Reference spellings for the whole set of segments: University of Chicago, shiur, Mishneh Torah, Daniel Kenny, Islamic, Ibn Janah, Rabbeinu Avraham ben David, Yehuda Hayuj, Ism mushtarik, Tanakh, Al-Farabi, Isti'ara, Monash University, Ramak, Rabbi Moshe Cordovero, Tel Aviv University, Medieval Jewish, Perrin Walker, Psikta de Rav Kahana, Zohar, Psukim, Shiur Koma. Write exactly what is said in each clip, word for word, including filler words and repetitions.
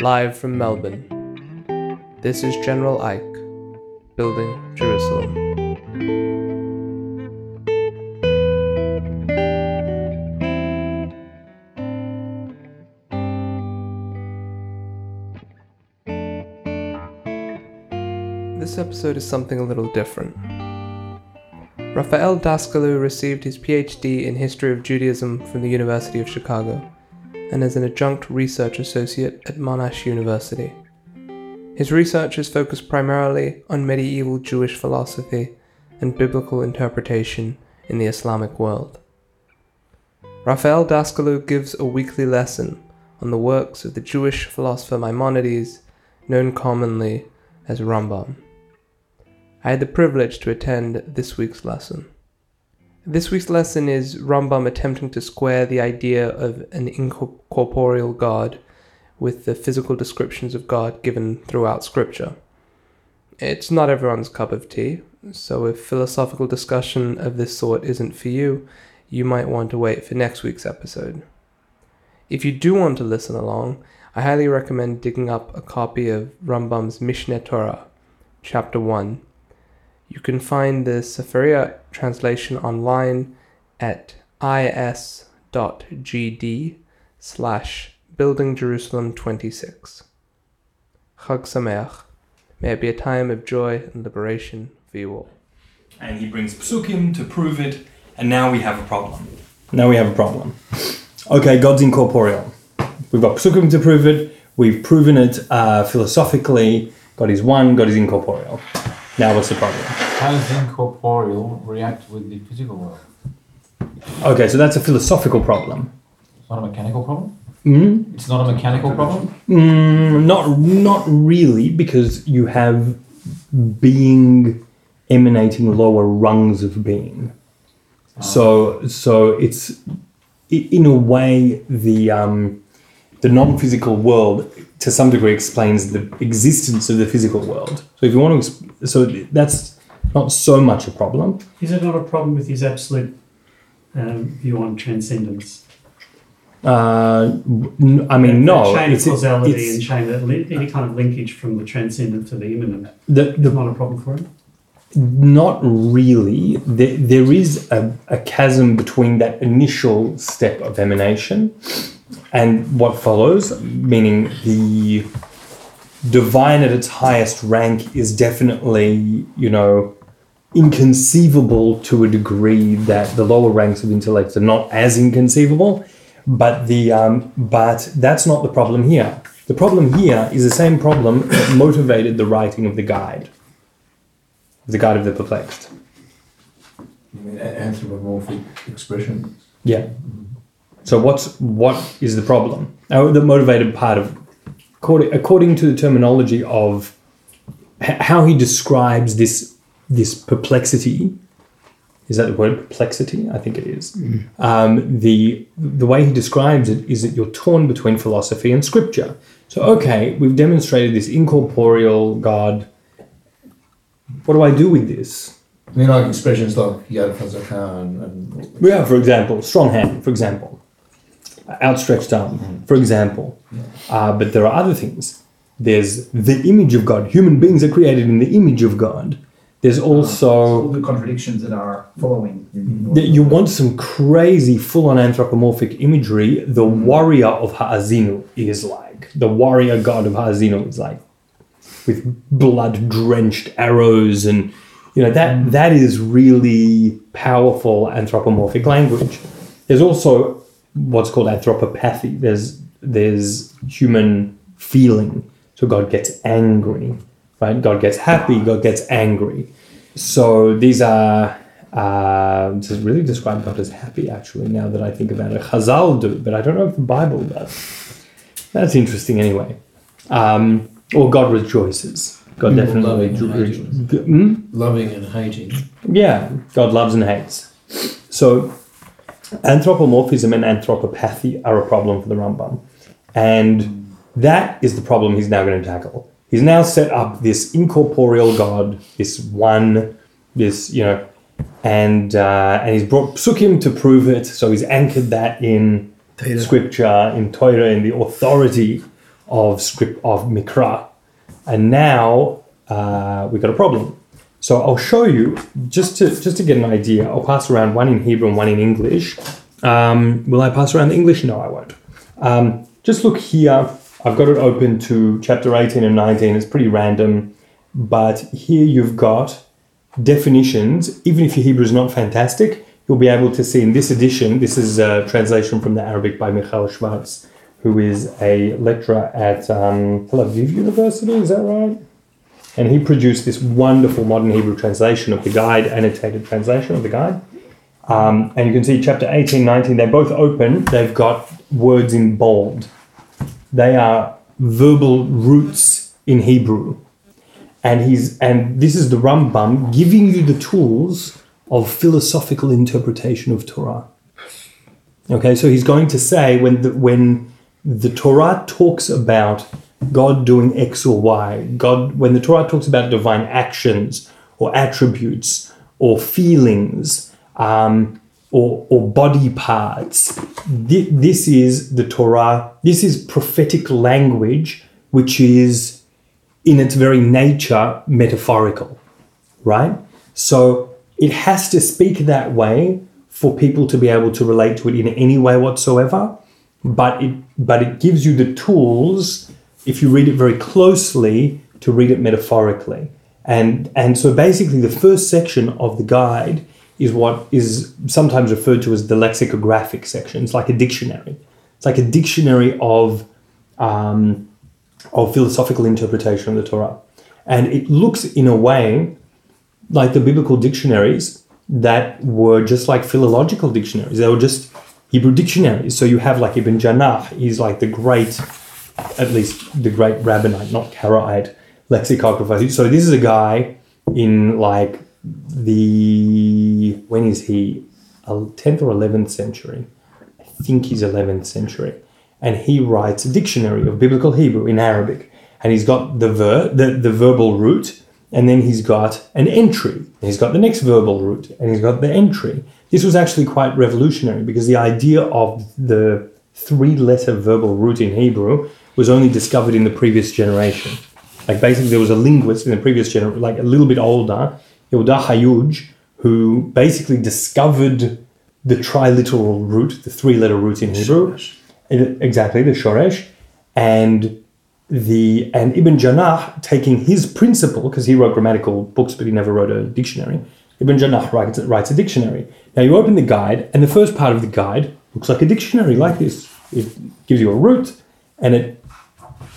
Live from Melbourne, this is General Ike, Building Jerusalem. This episode is something a little different. Raphael Dascalu received his P H D in History of Judaism from the University of Chicago, and is an adjunct research associate at Monash University. His research is focused primarily on medieval Jewish philosophy and biblical interpretation in the Islamic world. Raphael Dascalu gives a weekly lesson on the works of the Jewish philosopher Maimonides, known commonly as Rambam. I had the privilege to attend this week's lesson. This week's lesson is Rambam attempting to square the idea of an incorporeal God with the physical descriptions of God given throughout Scripture. It's not everyone's cup of tea, so if philosophical discussion of this sort isn't for you, you might want to wait for next week's episode. If you do want to listen along, I highly recommend digging up a copy of Rambam's Mishneh Torah, Chapter one. You can find the Sefaria translation online at is.gd slash buildingjerusalem26. Chag Sameach. May it be a time of joy and liberation for you all. And he brings Psukim to prove it, and now we have a problem. Now we have a problem. Okay, God's incorporeal. We've got Psukim to prove it, we've proven it uh, philosophically. God is one, God is incorporeal. Now what's the problem? How does incorporeal react with the physical world? Okay, so that's a philosophical problem. It's not a mechanical problem? Mm? It's not a mechanical problem? Mm, not, not really, because you have being emanating lower rungs of being. Oh. So so it's, in a way, the um, the non-physical world to some degree explains the existence of the physical world. So if you want to, exp- so that's not so much a problem. Is it not a problem with his absolute um, view on transcendence? Uh, n- I mean, that, no. That chain of causality it's, it's, and chain that li- any kind of linkage from the transcendent to the immanent. The, the, is not a problem for him? Not really. There, there is a, a chasm between that initial step of emanation and what follows, meaning the divine at its highest rank is definitely, you know, inconceivable to a degree that the lower ranks of intellect are not as inconceivable. But the um, but that's not the problem here. The problem here is the same problem that motivated the writing of the guide, the guide of the perplexed. You mean anthropomorphic expression? Yeah. Mm-hmm. So what's what is the problem? Oh, the motivated part of, according to the terminology of how he describes this this perplexity, is that the word perplexity? I think it is. Mm. Um, the the way he describes it is that you're torn between philosophy and scripture. So okay, we've demonstrated this incorporeal God. What do I do with this? I mean, like expressions like Yad Chazaka and, and yeah, for example, strong hand, for example. Outstretched arm, for example. Yeah. Uh, but there are other things. There's the image of God. Human beings are created in the image of God. There's also... Uh, all the contradictions that are following. The, you want some crazy, full-on anthropomorphic imagery. The mm-hmm. warrior of Ha'azinu is like. The warrior god of Ha'azinu is like. With blood-drenched arrows and... You know, that mm-hmm. that is really powerful anthropomorphic language. There's also... what's called anthropopathy. There's there's human feeling. So God gets angry, right? God gets happy, God gets angry. So these are, uh, this is really described God as happy, actually, now that I think about it. Chazal do, but I don't know if the Bible does. That's interesting anyway. Um, or God rejoices. God definitely loving rejoices. And hating. Hmm? Loving and hating. Yeah, God loves and hates. So... anthropomorphism and anthropopathy are a problem for the Rambam. And that is the problem he's now going to tackle. He's now set up this incorporeal God, this one, this, you know, and uh, and he's brought Psukim to prove it. So he's anchored that in Scripture, in Torah, in the authority of script of Mikra. And now uh, we've got a problem. So I'll show you, just to just to get an idea, I'll pass around one in Hebrew and one in English. Um, will I pass around the English? No, I won't. Um, just look here. I've got it open to chapter eighteen and nineteen. It's pretty random. But here you've got definitions. Even if your Hebrew is not fantastic, you'll be able to see in this edition, this is a translation from the Arabic by Michael Schwartz, who is a lecturer at um, Tel Aviv University, is that right? And he produced this wonderful modern Hebrew translation of the guide, annotated translation of the guide. Um, and you can see chapter eighteen, nineteen, they're both open. They've got words in bold. They are verbal roots in Hebrew. And he's and this is the Rambam giving you the tools of philosophical interpretation of Torah. Okay, so he's going to say when the, when the Torah talks about God doing X or Y, God, when the Torah talks about divine actions or attributes or feelings um, or, or body parts, th- this is the Torah, this is prophetic language, which is in its very nature metaphorical, right? So it has to speak that way for people to be able to relate to it in any way whatsoever, but it but it gives you the tools, if you read it very closely, to read it metaphorically. And and so basically the first section of the guide is what is sometimes referred to as the lexicographic section. It's like a dictionary. It's like a dictionary of um, of philosophical interpretation of the Torah. And it looks in a way like the biblical dictionaries that were just like philological dictionaries. They were just Hebrew dictionaries. So you have like Ibn Janah, he's like the great... at least the great Rabbinite, not Karaite, lexicographer. So this is a guy in like the, when is he? tenth or eleventh century. I think he's eleventh century. And he writes a dictionary of biblical Hebrew in Arabic. And he's got the ver, the, the verbal root, and then he's got an entry. And he's got the next verbal root, and he's got the entry. This was actually quite revolutionary because the idea of the three-letter verbal root in Hebrew was only discovered in the previous generation. Like basically there was a linguist in the previous generation, like a little bit older, Yehuda Hayuj, who basically discovered the triliteral root, the three-letter root in Hebrew. Shoresh. Exactly, the Shoresh. And the and Ibn Janah, taking his principle, because he wrote grammatical books, but he never wrote a dictionary. Ibn Janah writes, writes a dictionary. Now you open the guide, and the first part of the guide looks like a dictionary like this. It gives you a root, and it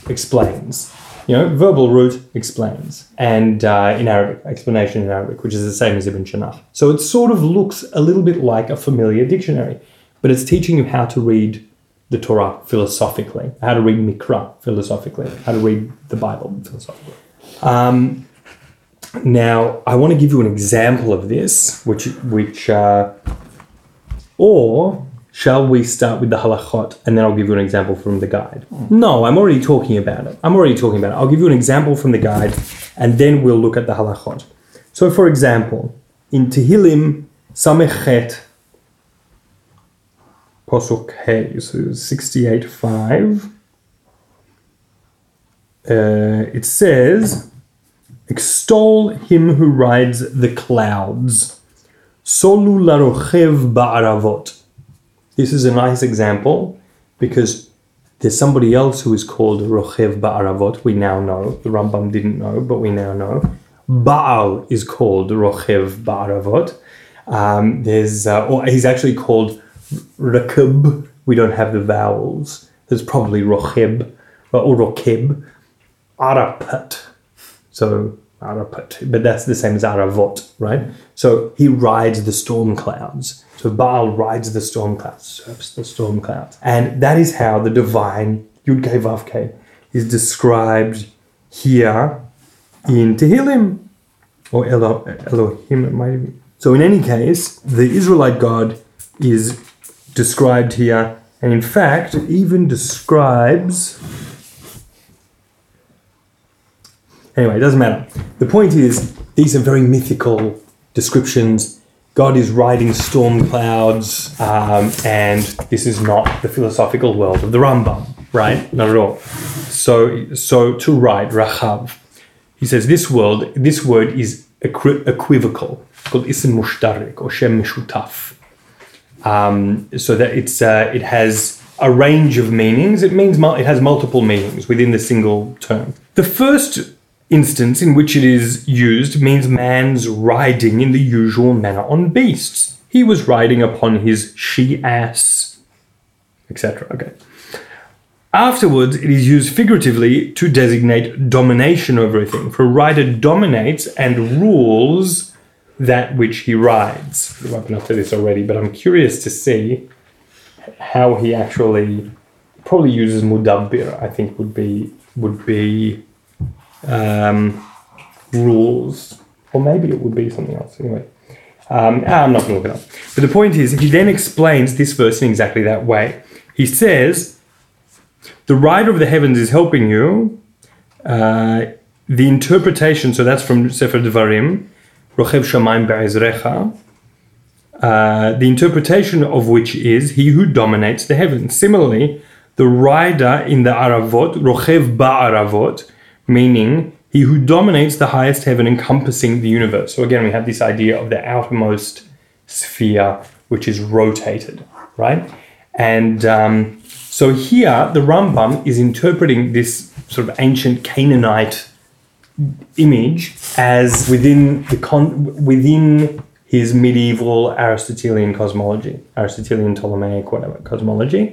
explains. You know, verbal root explains. And uh, in Arabic, explanation in Arabic, which is the same as Ibn Janah. So it sort of looks a little bit like a familiar dictionary, but it's teaching you how to read the Torah philosophically, how to read Mikra philosophically, how to read the Bible philosophically. Um, now, I want to give you an example of this, which, which uh, or... shall we start with the halachot and then I'll give you an example from the guide? No, I'm already talking about it. I'm already talking about it. I'll give you an example from the guide and then we'll look at the halachot. So, for example, in Tehillim, Samechet, Posuk He, so sixty-eight five, uh, it says, extol him who rides the clouds. Solu larochev ba'aravot. This is a nice example because there's somebody else who is called Rochev Ba'aravot. We now know. The Rambam didn't know, but we now know. Baal is called Rochev Ba'aravot. Um, there's, uh, or he's actually called Rakib. We don't have the vowels. There's probably Rocheb or Rokeb. Arapat. So Arapat. But that's the same as Aravot, right? So he rides the storm clouds. So Baal rides the storm clouds, surfs the storm clouds. And that is how the divine Yud-Kei Vav-Kei is described here in Tehillim, or Elo- Elohim, it might be. So in any case, the Israelite God is described here, and in fact, it even describes... Anyway, it doesn't matter. The point is, these are very mythical descriptions. God is riding storm clouds, um, and this is not the philosophical world of the Rambam, right? Not at all. So, so to right, rachav. He says this world, this word is equi- equivocal. It's called ism mushtarik or shem mishutaf. Um, so that it's uh, it has a range of meanings. It means mu- it has multiple meanings within the single term. The first instance in which it is used means man's riding in the usual manner on beasts. He was riding upon his she-ass, et cetera. Okay. Afterwards, it is used figuratively to designate domination over a thing. For a rider dominates and rules that which he rides. I've been up to this already, but I'm curious to see how he actually probably uses mudabbir, I think would be would be um, rules. Or maybe it would be something else. Anyway. Um, I'm not going to look it up. But the point is, he then explains this verse in exactly that way. He says, the rider of the heavens is helping you. Uh, the interpretation, so that's from Sefer Devarim, Rochev Shamayim Be'ezrecha, Uh, the interpretation of which is he who dominates the heavens. Similarly, the rider in the Aravot, Rochev Ba'aravot, meaning he who dominates the highest heaven encompassing the universe. So again, we have this idea of the outermost sphere, which is rotated, right? And um, so here, the Rambam is interpreting this sort of ancient Canaanite image as within the con- within his medieval Aristotelian cosmology, Aristotelian Ptolemaic whatever cosmology,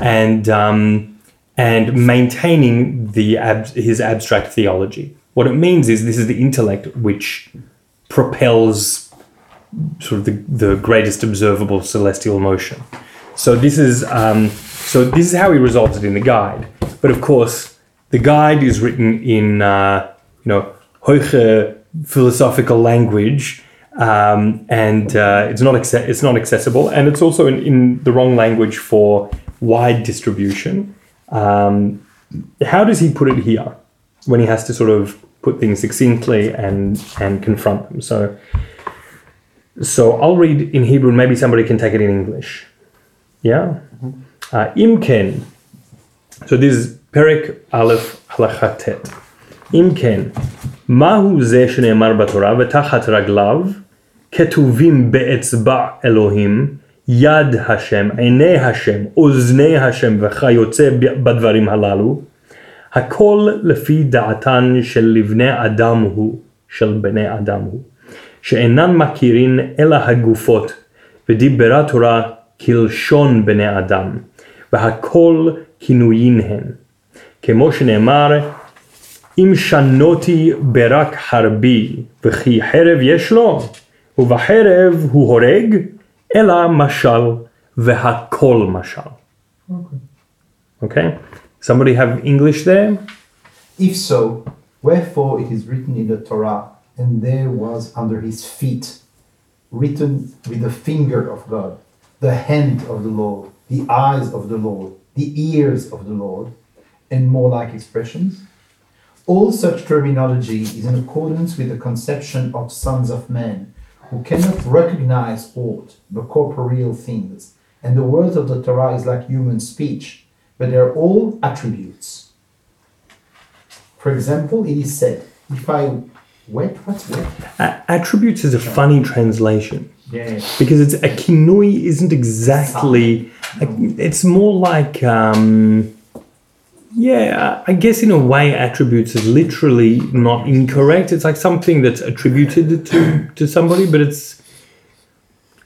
and um, and maintaining the ab- his abstract theology. What it means is this is the intellect which propels sort of the, the greatest observable celestial motion. So this is um, so this is how he resolves it in the guide. But of course, the guide is written in uh, you know hoche philosophical language. Um, and uh, it's not acce- it's not accessible, and it's also in, in the wrong language for wide distribution. Um, how does he put it here when he has to sort of put things succinctly and and confront them? So, so I'll read in Hebrew, and maybe somebody can take it in English. Yeah, uh, imken. So this is Perek Aleph Halacha Tet. Imken, mahu ze shene'emar b'Torah v'tachat raglav. Ketuvim be'etzba Elohim, Yad Hashem, Einei Hashem, Oznei Hashem v'chayotze b'dvarim halalu. Hakol lefi da'atan shel livnei Adam hu, shel bnei Adam hu, she'enan makirin ela hagufot, v'dibera Torah kilshon bnei Adam, v'hakol kinuyin hen. Kemo shene'emar, im shanoti berak harbi, v'chi herev yesh lo. Uvaherev hu horeg ela mashal vehakol mashal. Okay. Okay. Somebody have English there? If so, wherefore it is written in the Torah, and there was under his feet, written with the finger of God, the hand of the Lord, the eyes of the Lord, the ears of the Lord, and more like expressions. All such terminology is in accordance with the conception of sons of men, who cannot recognize aught but corporeal things, and the words of the Torah is like human speech, but they are all attributes. For example, it is said, if I wet, what's wet? A- attributes is a funny translation. Yeah. Because it's a kinui isn't exactly, a, it's more like, um, yeah, I guess in a way attributes is literally not incorrect. It's like something that's attributed to, to somebody, but it's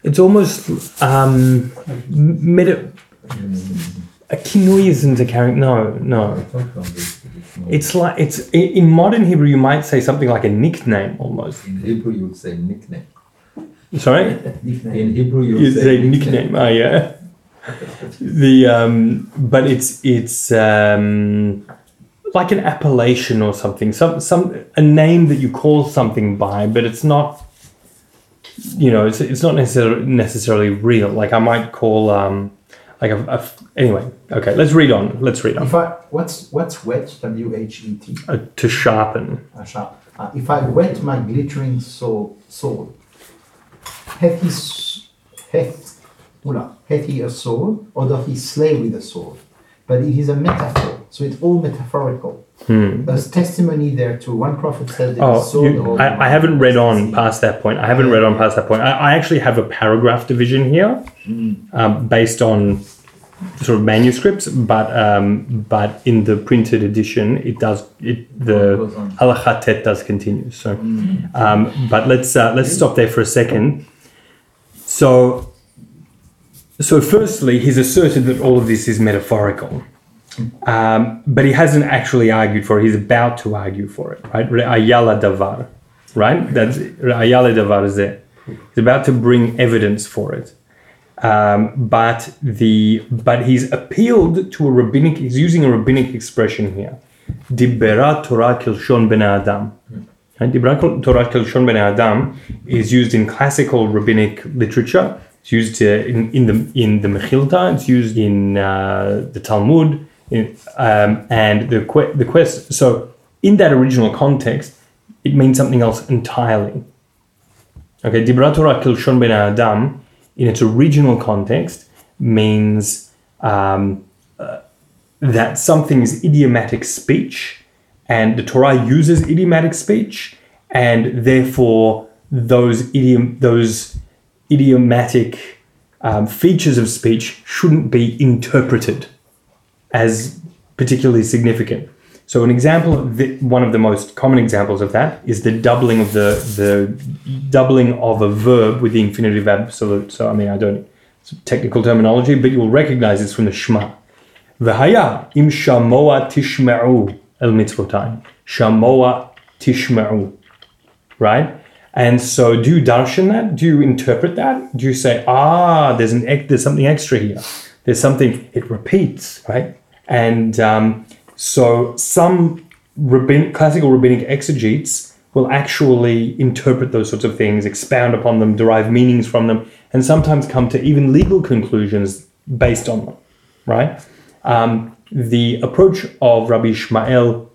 it's almost um, meta. A kinui isn't a character. No, no. It's like it's in modern Hebrew. You might say something like a nickname almost. In Hebrew, you would say nickname. Sorry. In Hebrew, you would say nickname. Oh yeah. The um, but it's it's um, like an appellation or something, some some a name that you call something by, but it's not, you know, it's it's not necessarily necessarily real. Like I might call um, like a, a anyway. Okay, let's read on. Let's read on. If I what's what's wet? W H E T. Uh, to sharpen. Uh, sharp. Uh, if I wet my glittering soul, sword, hath his hath. Hath he a sword, or doth he slay with a sword? but it is a metaphor. So it's all metaphorical. Hmm. There's testimony there too. One prophet said, oh, so you, I, I haven't read on past that point. I haven't read on past that point. I, I actually have a paragraph division here um, based on sort of manuscripts, but um, but in the printed edition, it does it the Al-Khatet does continue. So, um, but let's uh, let's stop there for a second. So, so firstly, he's asserted that all of this is metaphorical, um, but he hasn't actually argued for it. He's about to argue for it, right? Re'ayala davar, right? That's re'ayala davar is there. He's about to bring evidence for it. Um, but the but he's appealed to a rabbinic. He's using a rabbinic expression here. Dibera Torah kilshon b'nei adam. Dibera Torah kilshon b'nei adam is used in classical rabbinic literature. It's used uh, in, in the in the Mechilta. It's used in uh, the Talmud. In, um, and the que- the quest. So in that original context, it means something else entirely. Okay, Dibera Torah kilshon b'nei adam, in its original context, means um, uh, that something is idiomatic speech, and the Torah uses idiomatic speech, and therefore those idiom, those idiomatic um, features of speech shouldn't be interpreted as particularly significant. So, an example, of the, one of the most common examples of that is the doubling of the the doubling of a verb with the infinitive absolute. So, I mean, I don't it's technical terminology, but you will recognize this from the Shema. V'haya im shamoa tishma'u el mitzvotay. Shamoa tishma'u, right? And so, do you darshan that? Do you interpret that? Do you say, ah, there's an there's something extra here. There's something it repeats, right? And um, So some rabbin, classical rabbinic exegetes will actually interpret those sorts of things, expound upon them, derive meanings from them, and sometimes come to even legal conclusions based on them, right? Um, the approach of Rabbi Ishmael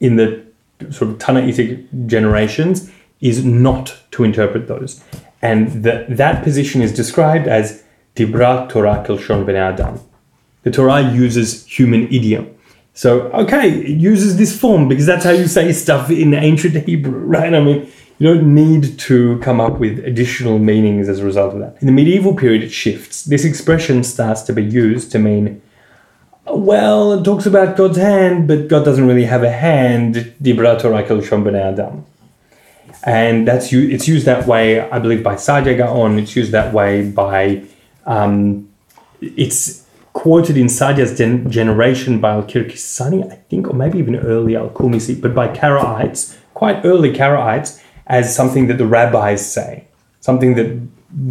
in the sort of Tanaitic generations is not to interpret those. And the, that position is described as Dibra Torah Kelshon B'nei Adam. The Torah uses human idiom. So, okay, it uses this form because that's how you say stuff in ancient Hebrew, right? I mean, you don't need to come up with additional meanings as a result of that. In the medieval period, it shifts. This expression starts to be used to mean, well, it talks about God's hand, but God doesn't really have a hand. Dibra Torah Kelshon B'nei Adam. And that's it's used that way, I believe, by Saadia Gaon. It's used that way by... Um, it's... quoted in Saadia's gen- generation by Al-Kirkisani, I think, or maybe even earlier Al-Kumisi, but by Karaites, quite early Karaites, as something that the rabbis say, something that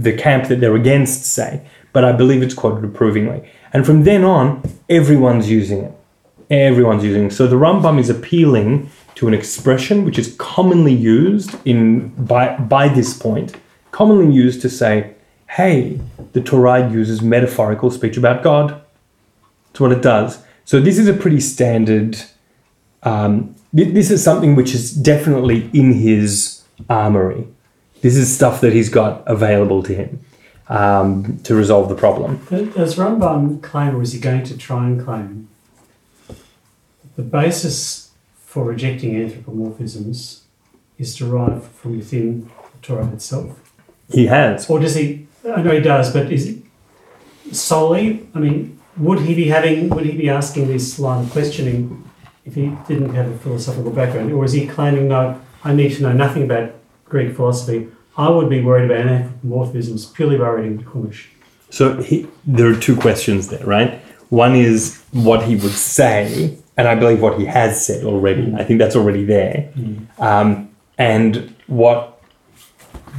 the camp that they're against say, but I believe it's quoted approvingly. And from then on, everyone's using it. Everyone's using it. So the Rambam is appealing to an expression which is commonly used in by by this point, commonly used to say, hey, the Torah uses metaphorical speech about God. That's what it does. So this is a pretty standard, um, th- this is something which is definitely in his armory. This is stuff that he's got available to him um, to resolve the problem. Does Rambam claim, or is he going to try and claim, the basis for rejecting anthropomorphisms is derived from within the Torah itself? He has. Or does he... I know he does, but is it solely? I mean, would he be having? Would he be asking this line of questioning if he didn't have a philosophical background, or is he claiming no? I need to know nothing about Greek philosophy. I would be worried about anthropomorphisms purely by reading the Chumash. So he, there are two questions there, right? One is what he would say, and I believe what he has said already. Mm. I think that's already there, mm. um, and what.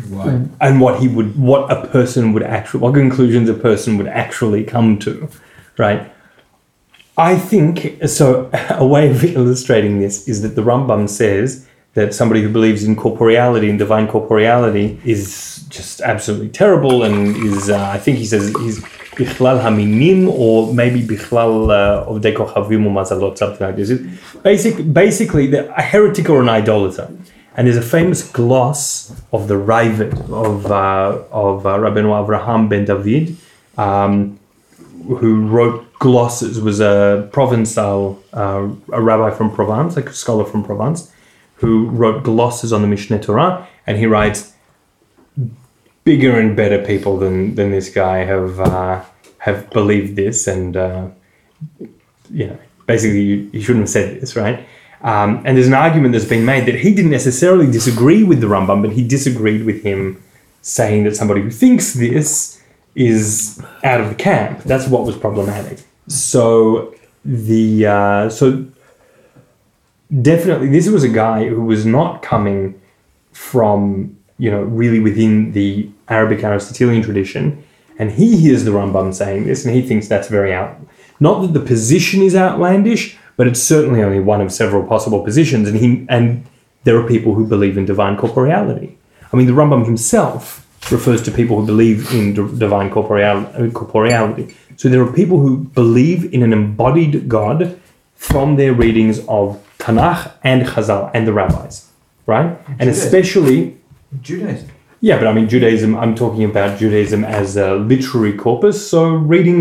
Why? And what he would, what a person would actually, what conclusions a person would actually come to, right? I think, so a way of illustrating this is that the Rambam says that somebody who believes in corporeality, in divine corporeality, is just absolutely terrible and is, uh, I think he says, he's bichlal haminim or maybe bichlal ovdei kochavim or mazalot, something like this. Basic, basically, they're a heretic or an idolater. And there's a famous gloss of the Ravid of uh, of uh, Rabbeinu Avraham ben David, um, who wrote Gloss was a Provençal, uh, a rabbi from Provence, like a scholar from Provence, who wrote glosses on the Mishneh Torah, and he writes bigger and better people than than this guy have uh, have believed this, and uh, you know, basically you, you shouldn't have said this, right? Um, and there's an argument that's been made that he didn't necessarily disagree with the Rambam, but he disagreed with him saying that somebody who thinks this is out of the camp. That's what was problematic. So the uh, so definitely this was a guy who was not coming from, you know, really within the Arabic Aristotelian tradition, and he hears the Rambam saying this and he thinks that's very out. Not that the position is outlandish, but it's certainly only one of several possible positions, and he and there are people who believe in divine corporeality. I mean, the Rambam himself refers to people who believe in d- divine corporeal- corporeality. So there are people who believe in an embodied God from their readings of Tanakh and Chazal and the rabbis, right? Judaism. And especially... Judaism. Yeah, but I mean, Judaism, I'm talking about Judaism as a literary corpus, so reading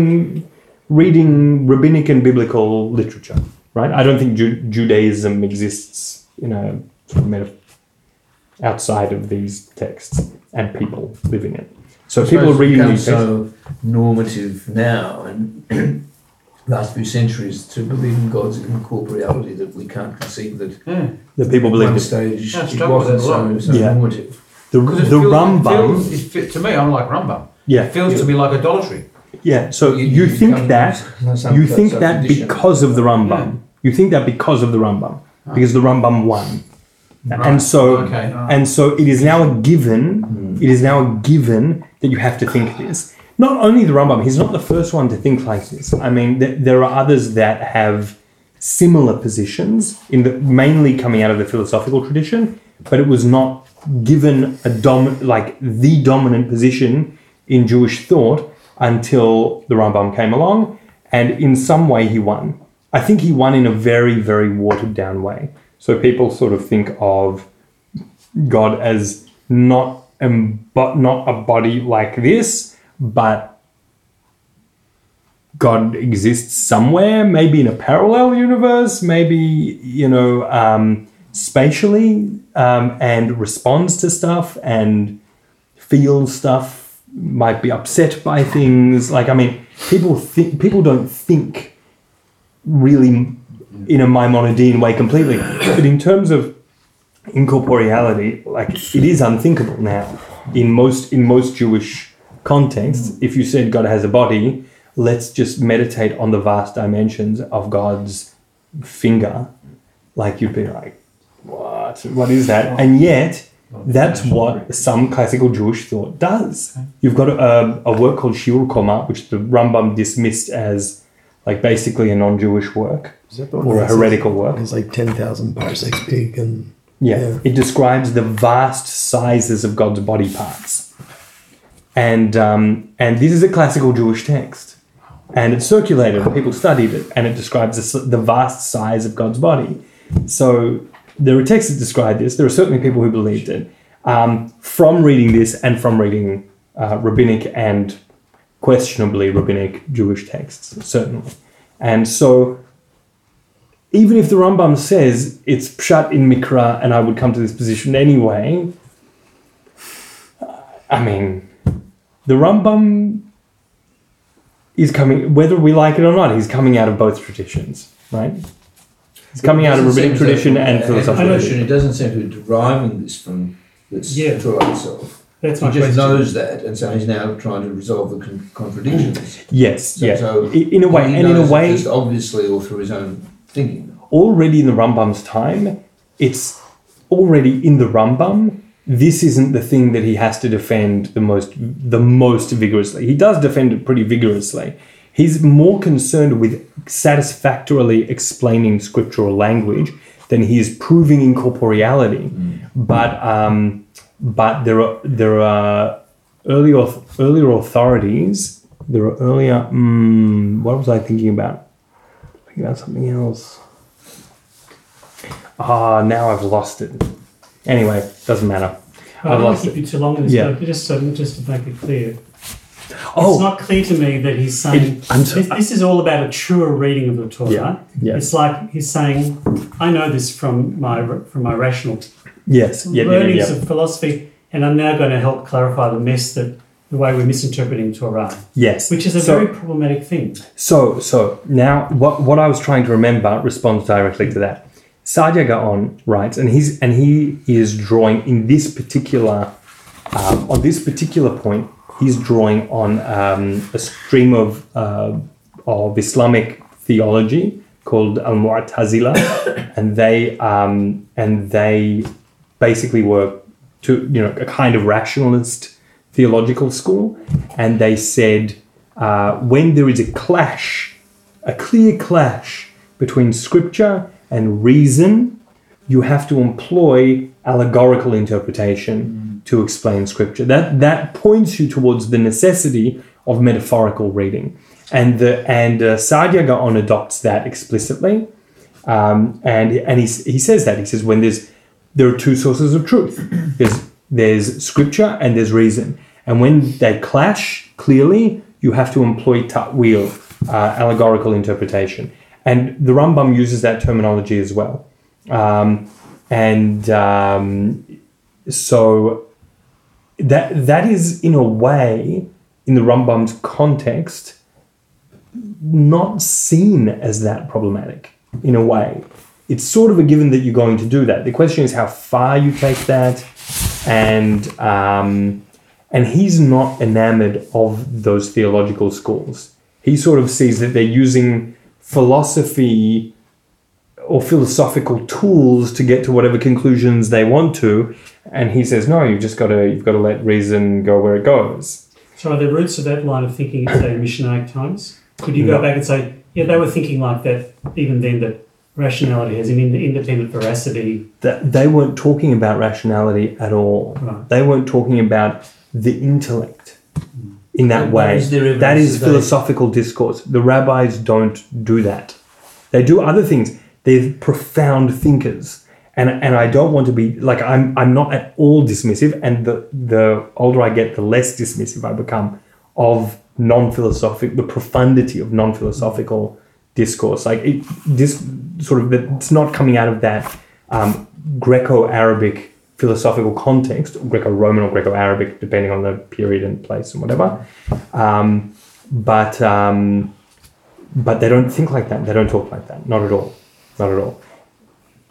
reading rabbinic and biblical literature, right? I don't think Ju- Judaism exists in a sort of metaphor outside of these texts and people living it. So people are reading these texts. So normative now and last few centuries to believe in God's incorporeality that we can't conceive that yeah. the people believe at one stage it wasn't so, so yeah. normative. The, the feels, Rambam... It feels, to me, I'm like Rambam. Yeah. It feels yeah. to me like idolatry. Yeah, so you, you, you think that you think that condition. because of the Rambam. Yeah. You think that because of the Rambam. Right. Because the Rambam won. Right. And so, okay. and so, it is now a given. Mm. It is now a given that you have to think this. Not only the Rambam; he's not the first one to think like this. I mean, th- there are others that have similar positions, in the, mainly coming out of the philosophical tradition. But it was not given a dom- like the dominant position in Jewish thought until the Rambam came along, and in some way he won. I think he won in a very, very watered down way. So people sort of think of God as not embo- not a body like this, but God exists somewhere, maybe in a parallel universe, maybe, you know, um, spatially, um, and responds to stuff and feels stuff, might be upset by things. Like, I mean, people think, people don't think really in a Maimonidean way completely. But in terms of incorporeality, like, it is unthinkable now. In most in most Jewish contexts, if you said God has a body, let's just meditate on the vast dimensions of God's finger. Like, you'd be like, what? What is that? And yet, that's what some classical Jewish thought does. You've got a, a work called shiur koma, which the Rambam dismissed as like basically a non-Jewish work. Or a heretical like, work. It's like ten thousand parsecs big. and yeah. yeah, it describes the vast sizes of God's body parts. And um, and this is a classical Jewish text. And it circulated, people studied it, and it describes the, the vast size of God's body. So there are texts that describe this. There are certainly people who believed it. Um, from reading this and from reading uh, rabbinic and questionably rabbinic Jewish texts, certainly. And so... even if the Rambam says it's pshat in Mikra and I would come to this position anyway, I mean, the Rambam is coming, whether we like it or not, he's coming out of both traditions, right? He's coming out of rabbinic tradition and philosophical tradition. It doesn't seem to be deriving this from this yeah. Torah itself. That's he just question. knows that, and so he's now trying to resolve the con- contradictions. Yes, so, yeah. So in a way, and in a way, just obviously, or through his own thinking. Already in the Rambam's time, it's already in the Rambam, this isn't the thing that he has to defend the most the most vigorously. He does defend it pretty vigorously. He's more concerned with satisfactorily explaining scriptural language than he is proving incorporeality. Mm. But um, but there are there are earlier earlier authorities. There are earlier. Mm, what was I thinking about? About something else. Ah, now I've lost it. Anyway, doesn't matter. I've I don't lost keep it. You too long in this yeah. Just so, just to make it clear, Oh. It's not clear to me that he's saying, it, I'm t- this, this is all about a truer reading of the Torah. Yeah, yeah. It's like he's saying, I know this from my from my rational yes, yeah, learnings yeah, yeah, yeah. of philosophy, and I'm now going to help clarify the mess that the way we're misinterpreting Torah. Yes. Which is a so, very problematic thing. So so now what, what I was trying to remember responds directly to that. Saadia Gaon writes, and he's and he is drawing in this particular, um, on this particular point, he's drawing on um, a stream of uh, of Islamic theology called Al-Mu'tazila, and they um, and they basically were to you know a kind of rationalist theological school, and they said uh, when there is a clash, a clear clash between scripture and reason, you have to employ allegorical interpretation mm. to explain scripture. That that points you towards the necessity of metaphorical reading, and the and uh, Saadia Gaon adopts that explicitly, um, and and he he says that he says when there's there are two sources of truth, there's there's scripture and there's reason, and when they clash clearly, you have to employ ta'wil, uh, allegorical interpretation. And the Rambam uses that terminology as well. Um, and um, so that that is, in a way, in the Rambam's context, not seen as that problematic, in a way. It's sort of a given that you're going to do that. The question is how far you take that. And, um, and he's not enamored of those theological schools. He sort of sees that they're using philosophy or philosophical tools to get to whatever conclusions they want to, and he says, no, you've just got to you've got to let reason go where it goes. So are the roots of that line of thinking in the Mishnaic times? Could you no. go back and say, yeah, they were thinking like that even then, that rationality has an independent veracity? That they weren't talking about rationality at all. Right. They weren't talking about the intellect. Mm. In that way, that is philosophical discourse. The rabbis don't do that. They do other things. They're profound thinkers, and and I don't want to be like I'm. I'm not at all dismissive, and the the older I get, the less dismissive I become of non-philosophic, the profundity of non-philosophical discourse. Like it, this sort of it's not coming out of that um, Greco-Arabic philosophical context, or Greco-Roman or Greco-Arabic, depending on the period and place and whatever. Um, but um, but they don't think like that. They don't talk like that. Not at all. Not at all.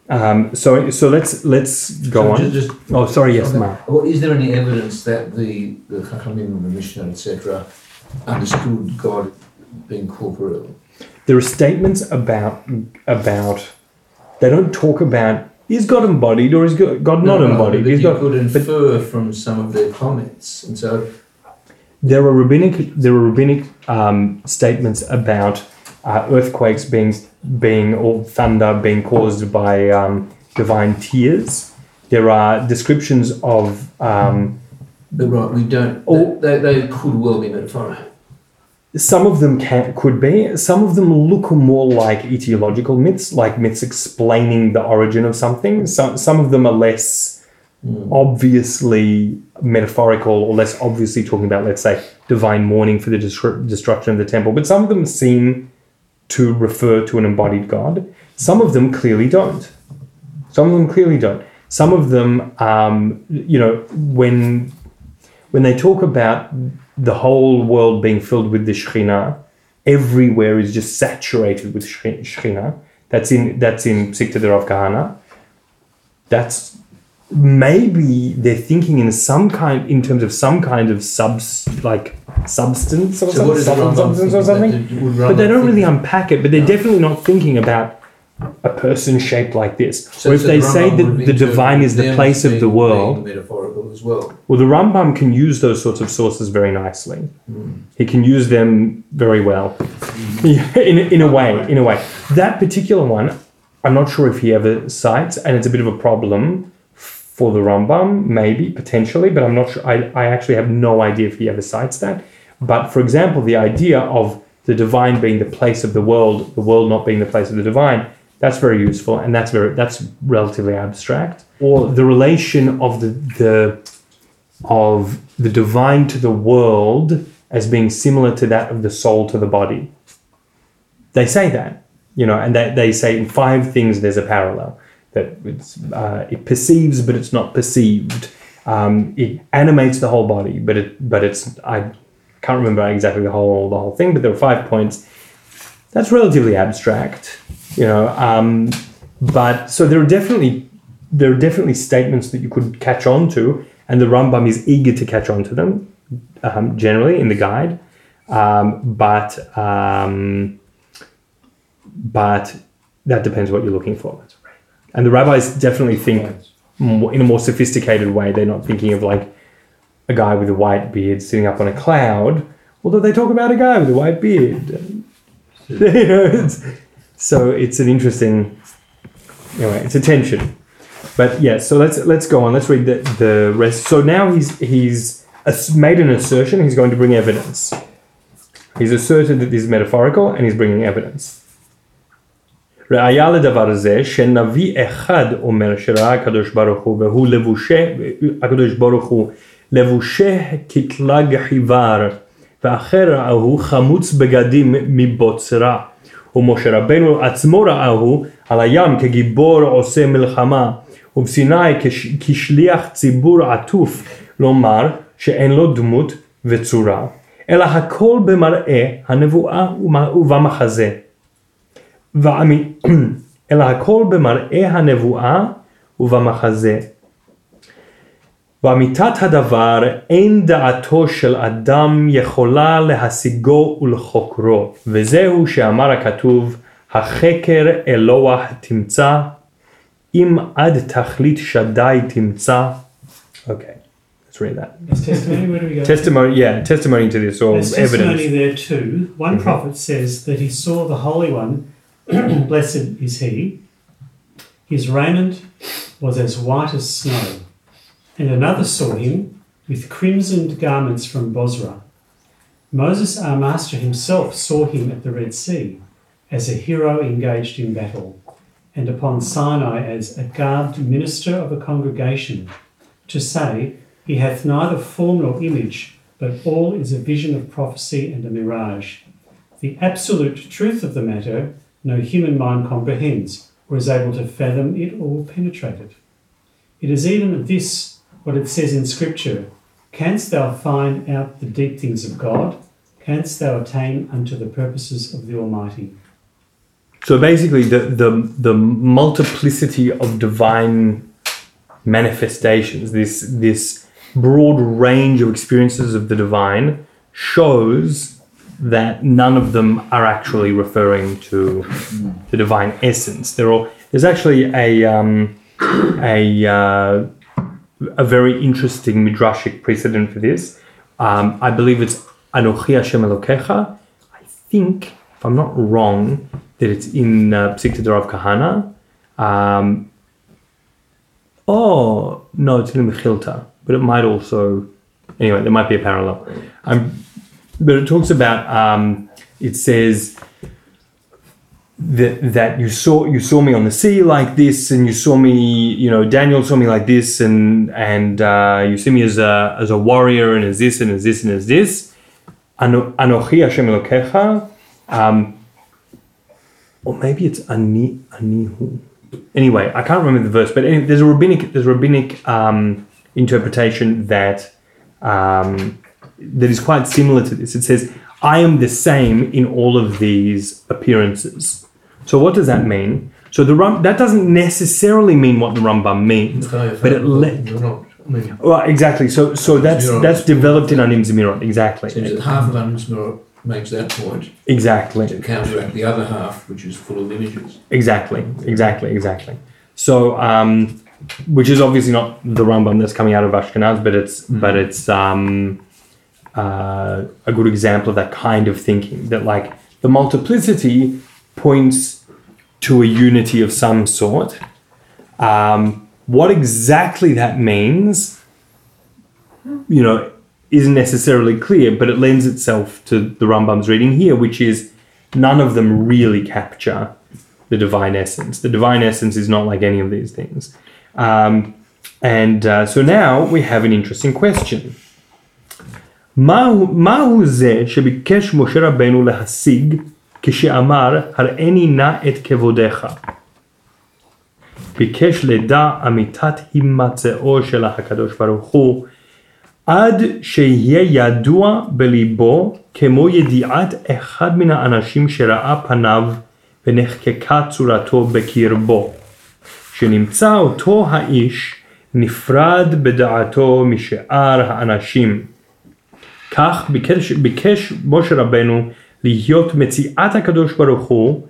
Um, so so let's let's go so on. Just, just, oh, sorry. Yes, okay. Mark. Well, is there any evidence that the the Chachamim and the Mishnah, et cetera, understood God being corporeal? There are statements about about. They don't talk about. Is God embodied or is God not no, embodied? Is God, you could infer but, from some of their comments, and so there are rabbinic there are rabbinic um, statements about uh, earthquakes being being or thunder being caused by um, divine tears. There are descriptions of um, the right. We don't. Or, they, they could well be metaphorical. Some of them can, could be. Some of them look more like etiological myths, like myths explaining the origin of something. Some some of them are less mm. obviously metaphorical or less obviously talking about, let's say, divine mourning for the destru- destruction of the temple. But some of them seem to refer to an embodied God. Some of them clearly don't. Some of them clearly don't. Some of them, um, you know, when when they talk about the whole world being filled with the Shekhinah, everywhere is just saturated with Shekhinah. That's in that's in Psikta de Rav Kahana. That's maybe they're thinking in some kind, in terms of some kind of subs like substance or so something, substance, substance or something. Did, but they don't really unpack it. But they're no. definitely not thinking about a person shaped like this. So, or if so they the say that the divine is the place of the world, metaphorical as well. Well, the Rambam can use those sorts of sources very nicely. Mm. He can use them very well, mm. in in a way. In a way, that particular one, I'm not sure if he ever cites, and it's a bit of a problem for the Rambam, maybe potentially, but I'm not sure. I I actually have no idea if he ever cites that. But for example, the idea of the divine being the place of the world, the world not being the place of the divine. That's very useful, and that's very that's relatively abstract. Or the relation of the the of the divine to the world as being similar to that of the soul to the body. They say that, you know, and they, they say in five things there's a parallel. That it's, uh, it perceives, but it's not perceived. Um, it animates the whole body, but it, but it's, I can't remember exactly the whole the whole thing, but there were five points. That's relatively abstract, you know. Um, but so there are definitely there are definitely statements that you could catch on to, and the Rambam is eager to catch on to them, um, generally in the guide. Um, but um, but that depends what you're looking for. And the rabbis definitely think in a more sophisticated way. They're not thinking of like a guy with a white beard sitting up on a cloud, although they talk about a guy with a white beard. You know, it's, so it's an interesting, anyway, it's a tension. But yeah, so let's let's go on. Let's read the, the rest. So now he's he's made an assertion. He's going to bring evidence. He's asserted that this is metaphorical, and he's bringing evidence. ראיה לדבר זה שנביא אחד אומר שראה הקדוש ברוך הוא והוא לבושה, הקדוש ברוך הוא לבושה כתלג חיוור ואחר ראהו חמוץ בגדים מבוצרה ומשה רבנו עצמו ראהו על הים כגיבור עושה מלחמה ובסיני כשליח ציבור עטוף לומר שאין לו דמות וצורה אלא הכל במראה הנבואה ובמחזה אלא הכל במראה הנבואה ובמחזה. ואמיתת הדבר אין דעתו של אדם יכולה להשיגו ולחוקרו. וזהו שאמר הכתוב, החקר אלוה תמצא, אם עד תכלית שדי תמצא. Okay, let's read that. It's testimony, where do we go? Testimony, yeah, testimony to this, or evidence. There's testimony there too. One mm-hmm. prophet says that he saw the Holy One blessed is he. His raiment was as white as snow. And another saw him with crimsoned garments from Bosra. Moses, our master himself, saw him at the Red Sea as a hero engaged in battle, and upon Sinai as a garbed minister of a congregation, to say, he hath neither form nor image, but all is a vision of prophecy and a mirage. The absolute truth of the matter no human mind comprehends, or is able to fathom it or penetrate it. It is even this, what it says in Scripture, canst thou find out the deep things of God? Canst thou attain unto the purposes of the Almighty? So basically the the, the multiplicity of divine manifestations, this, this broad range of experiences of the divine, shows that none of them are actually referring to the divine essence. They're all, there's actually a um, a uh, a very interesting midrashic precedent for this. Um, I believe it's Anochi Hashem Elokecha. I think, if I'm not wrong, that it's in uh, Psikta Darav Kahana. Um, oh no, it's in Mechilta, but it might also anyway. There might be a parallel. I'm. But it talks about, um, it says that, that you saw you saw me on the sea like this, and you saw me, you know, Daniel saw me like this, and and uh, you see me as a as a warrior, and as this, and as this, and as this. Anochi Hashem Elokecha. Um, or maybe it's Ani Anihu. Anyway, I can't remember the verse, but anyway, there's a rabbinic there's a rabbinic um, interpretation that. Um, that is quite similar to this. It says, I am the same in all of these appearances. So what does that mean? So the Ram- that doesn't necessarily mean what the Rambam means, no, but it let... Not, I mean, well, exactly. So so that's Zemirot. That's developed in Anim Zemirot, exactly. It seems that half of Anim Zemirot makes that point. Exactly. To counteract the other half, which is full of images. Exactly, exactly, exactly. So, um, which is obviously not the Rambam that's coming out of Ashkenaz, but it's... Mm. But it's um, Uh, a good example of that kind of thinking, that like the multiplicity points to a unity of some sort. Um, what exactly that means, you know, isn't necessarily clear, but it lends itself to the Rambam's reading here, which is none of them really capture the divine essence. The divine essence is not like any of these things. Um, and uh, so now we have an interesting question. מהו זה שביקש משה רבנו להשיג כשאמר הראני נא את כבודך? ביקש לדע אמיתת הימצאו של הקדוש ברוך הוא עד שיהיה ידוע בליבו כמו ידיעת אחד מן האנשים שראה פניו ונחקקה צורתו בקרבו, שנמצא אותו האיש נפרד בדעתו משאר האנשים. כך ביקש, ביקש משה רבנו להיות מציאת הקדוש ברוך הוא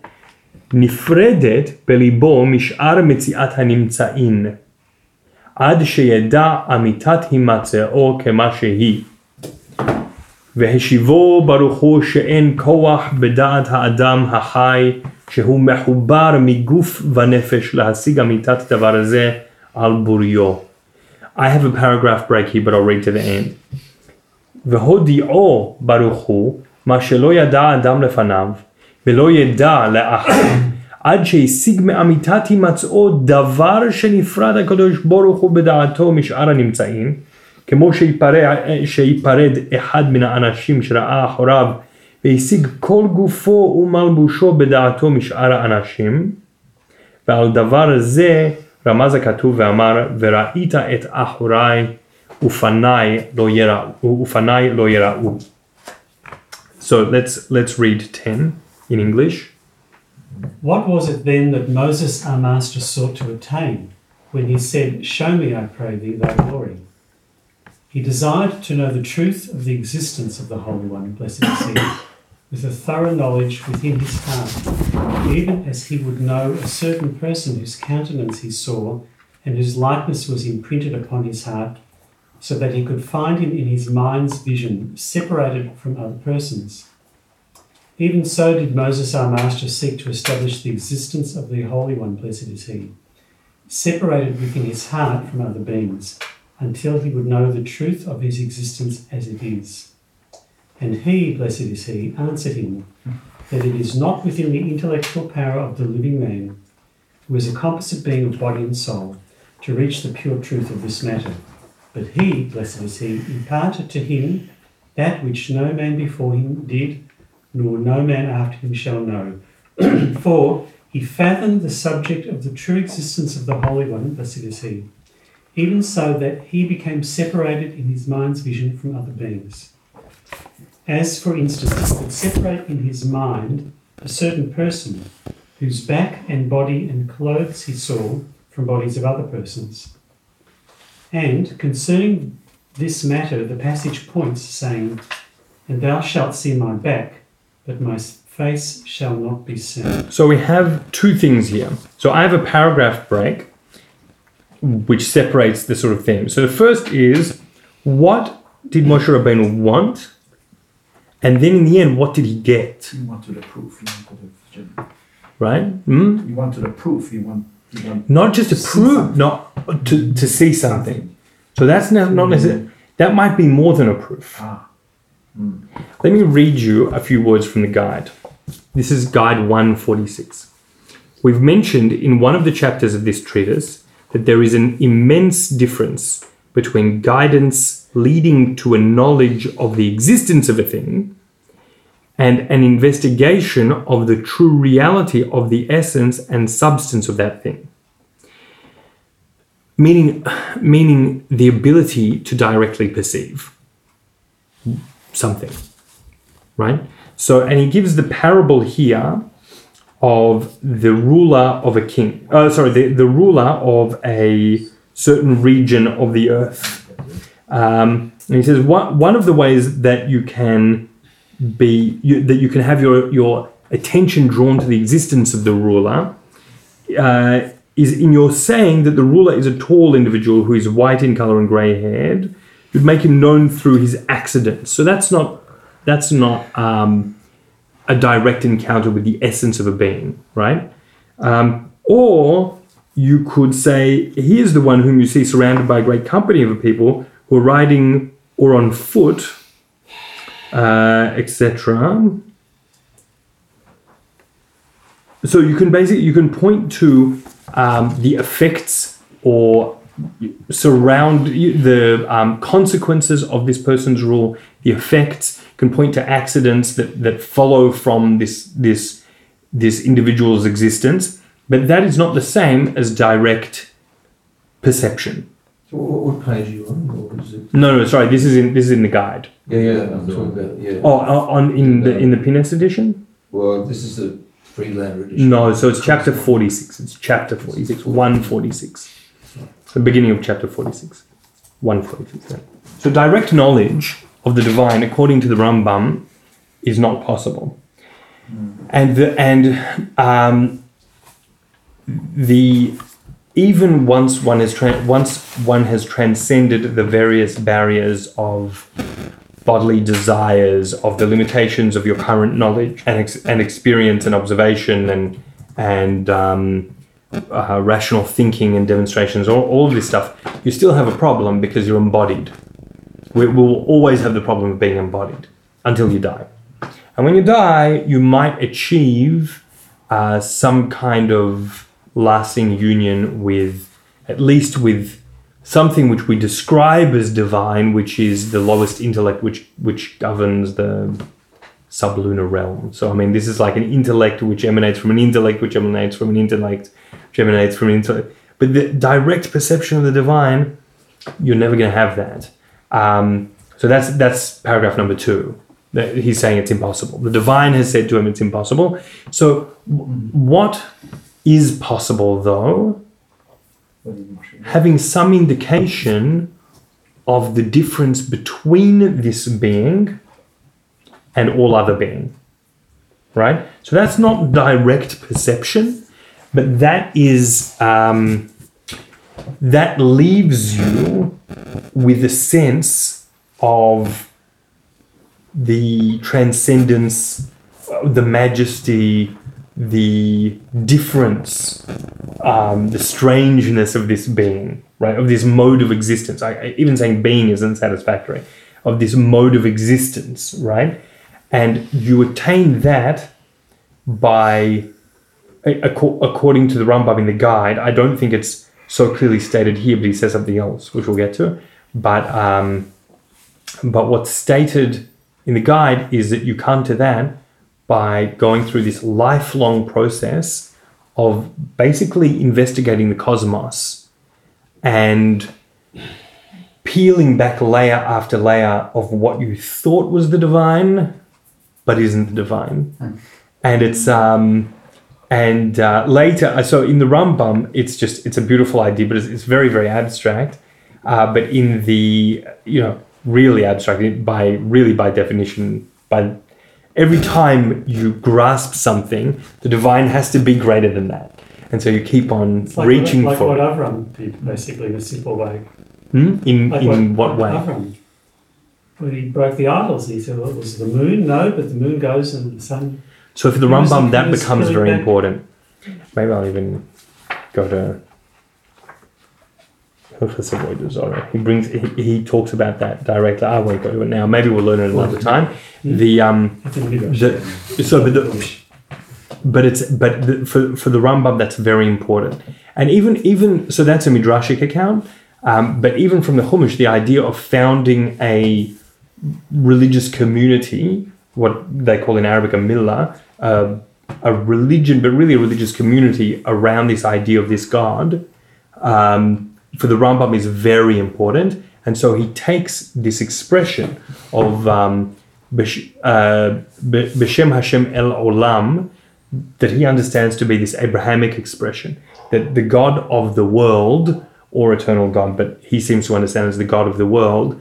נפרדת בליבו משאר מציאת הנמצאים, עד שידע אמיתת הימצאו כמה שהיא. והשיבו ברוך הוא שאין כוח בדעת האדם החי שהוא מחובר מגוף ונפש להשיג אמיתת דבר הזה על בוריו. I have a paragraph break here, but I'll read to the end. והודיעו ברוך הוא מה שלא ידע אדם לפניו ולא ידע לאחר עד שהשיג מאמיתת הימצאו דבר שנפרד הקדוש ברוך הוא בדעתו משאר הנמצאים, כמו שיפרד, שיפרד אחד מן האנשים שראה אחריו והשיג כל גופו ומלבושו בדעתו משאר האנשים. ועל דבר זה רמז הכתוב ואמר וראית את אחוריי ופניי לא יראו, ופניי לא יראו. So let's let's read ten in English. What was it then that Moses our master sought to attain when he said, "Show me, I pray thee, thy glory"? He desired to know the truth of the existence of the Holy One, blessed is he, with a thorough knowledge within his heart, even as he would know a certain person whose countenance he saw and whose likeness was imprinted upon his heart, so that he could find him in his mind's vision, separated from other persons. Even so did Moses our master seek to establish the existence of the Holy One, blessed is he, separated within his heart from other beings, until he would know the truth of his existence as it is. And he, blessed is he, answered him that it is not within the intellectual power of the living man, who is a composite being of body and soul, to reach the pure truth of this matter. But he, blessed is he, imparted to him that which no man before him did, nor no man after him shall know. For he fathomed the subject of the true existence of the Holy One, blessed is he, even so that he became separated in his mind's vision from other beings. As, for instance, he could separate in his mind a certain person whose back and body and clothes he saw from bodies of other persons. And concerning this matter, the passage points, saying, "And thou shalt see my back, but my face shall not be seen." So we have two things here. So I have a paragraph break, which separates the sort of themes. So the first is, what did Moshe Rabbeinu want? And then in the end, what did he get? He wanted a proof. He wanted a... Right? Hmm? He wanted a proof. He wanted, he wanted not just to prove, not to, to see something. So that's not, not necessarily... That might be more than a proof. Ah. Mm. Let me read you a few words from the guide. This is guide one forty-six. We've mentioned in one of the chapters of this treatise that there is an immense difference between guidance leading to a knowledge of the existence of a thing and an investigation of the true reality of the essence and substance of that thing. Meaning, meaning the ability to directly perceive something, right? So, and he gives the parable here of the ruler of a king, oh, sorry, the, the ruler of a certain region of the earth. Um, and he says, one, one of the ways that you can be, you, that you can have your, your attention drawn to the existence of the ruler uh, is in your saying that the ruler is a tall individual who is white in color and gray haired. You'd make him known through his accidents. So that's not, that's not um, a direct encounter with the essence of a being, right? Um, or you could say, he is the one whom you see surrounded by a great company of people who are riding or on foot, uh, et cetera. So you can basically, you can point to um, the effects or surround the um, consequences of this person's rule, the effects, can point to accidents that, that follow from this, this, this individual's existence. But that is not the same as direct perception. So what, what page are you on? Or is it? No, no, sorry. This is in this is in the guide. Yeah, yeah, I'm talking about. Yeah. Oh, on in the in the Pinnace edition. Well, this is the Freelander edition. No, so it's chapter forty-six. It's chapter forty-six, one forty-six. The beginning of chapter forty-six, one forty-six. Yeah. So direct knowledge of the divine, according to the Rambam, is not possible, mm. and the and um. The even once one is tra- once one has transcended the various barriers of bodily desires, of the limitations of your current knowledge and ex- and experience and observation and and um, uh, rational thinking and demonstrations, all all of this stuff, you still have a problem because you're embodied. We will always have the problem of being embodied until you die, and when you die, you might achieve uh, some kind of lasting union with, at least with something which we describe as divine, which is the lowest intellect, which which governs the sublunar realm. So, I mean, this is like an intellect which emanates from an intellect, which emanates from an intellect, which emanates from an intellect. But the direct perception of the divine, you're never going to have that. Um, so that's that's paragraph number two. He's saying it's impossible. The divine has said to him it's impossible. So what is possible, though, having some indication of the difference between this being and all other being, right? So that's not direct perception, but that is, um, that leaves you with a sense of the transcendence, the majesty, the difference, um, the strangeness of this being, right? Of this mode of existence. I, I, even saying being isn't satisfactory. Of this mode of existence, right? And you attain that by, ac- according to the Rambam in the guide, I don't think it's so clearly stated here, but he says something else, which we'll get to. But, um, but what's stated in the guide is that you come to that by going through this lifelong process of basically investigating the cosmos and peeling back layer after layer of what you thought was the divine, but isn't the divine. Mm. And it's, um, and uh, later, so in the Rambam, it's just, it's a beautiful idea, but it's, it's very, very abstract. Uh, but in the, you know, really abstract, by really by definition, by every time you grasp something, the divine has to be greater than that. And so you keep on like reaching what, like for what it. Like what Avram did, basically, in a simple way. Hmm? In, like in what, what like way? Avram. Well, he broke the idols. He said, well, it was the moon. No, but the moon goes and the sun... So for the Rambam, that becomes very back. important. Maybe I'll even go to... He brings. He, he talks about that directly. I won't go to it now. Maybe we'll learn it another time. The um. The, so, but, the, but it's but the, for for the Rambam that's very important. And even even so, that's a midrashic account. Um, but even from the Chumash, the idea of founding a religious community, what they call in Arabic a millah, uh, a religion, but really a religious community around this idea of this God. Um, for the Rambam is very important. And so he takes this expression of um, B'Shem Hashem El Olam that he understands to be this Abrahamic expression, that the God of the world, or eternal God, but he seems to understand as the God of the world,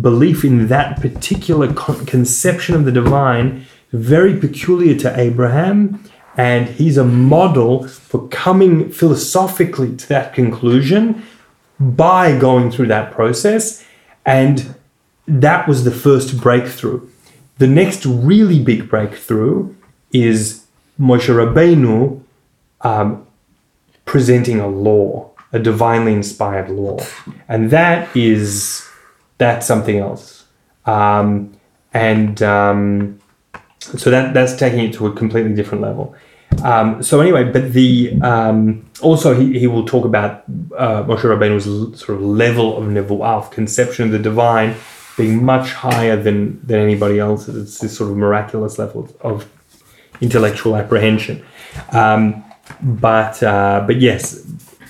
belief in that particular con- conception of the divine, very peculiar to Abraham, and he's a model for coming philosophically to that conclusion by going through that process. And that was the first breakthrough. The next really big breakthrough is Moshe Rabbeinu um, presenting a law, a divinely inspired law. And that is, that's something else. Um, and um, so that that's taking it to a completely different level. Um, so anyway, but the um, also he, he will talk about uh, Moshe Rabbeinu's l- sort of level of nevuah, conception of the divine, being much higher than than anybody else. It's this sort of miraculous level of intellectual apprehension. Um, but uh, but yes,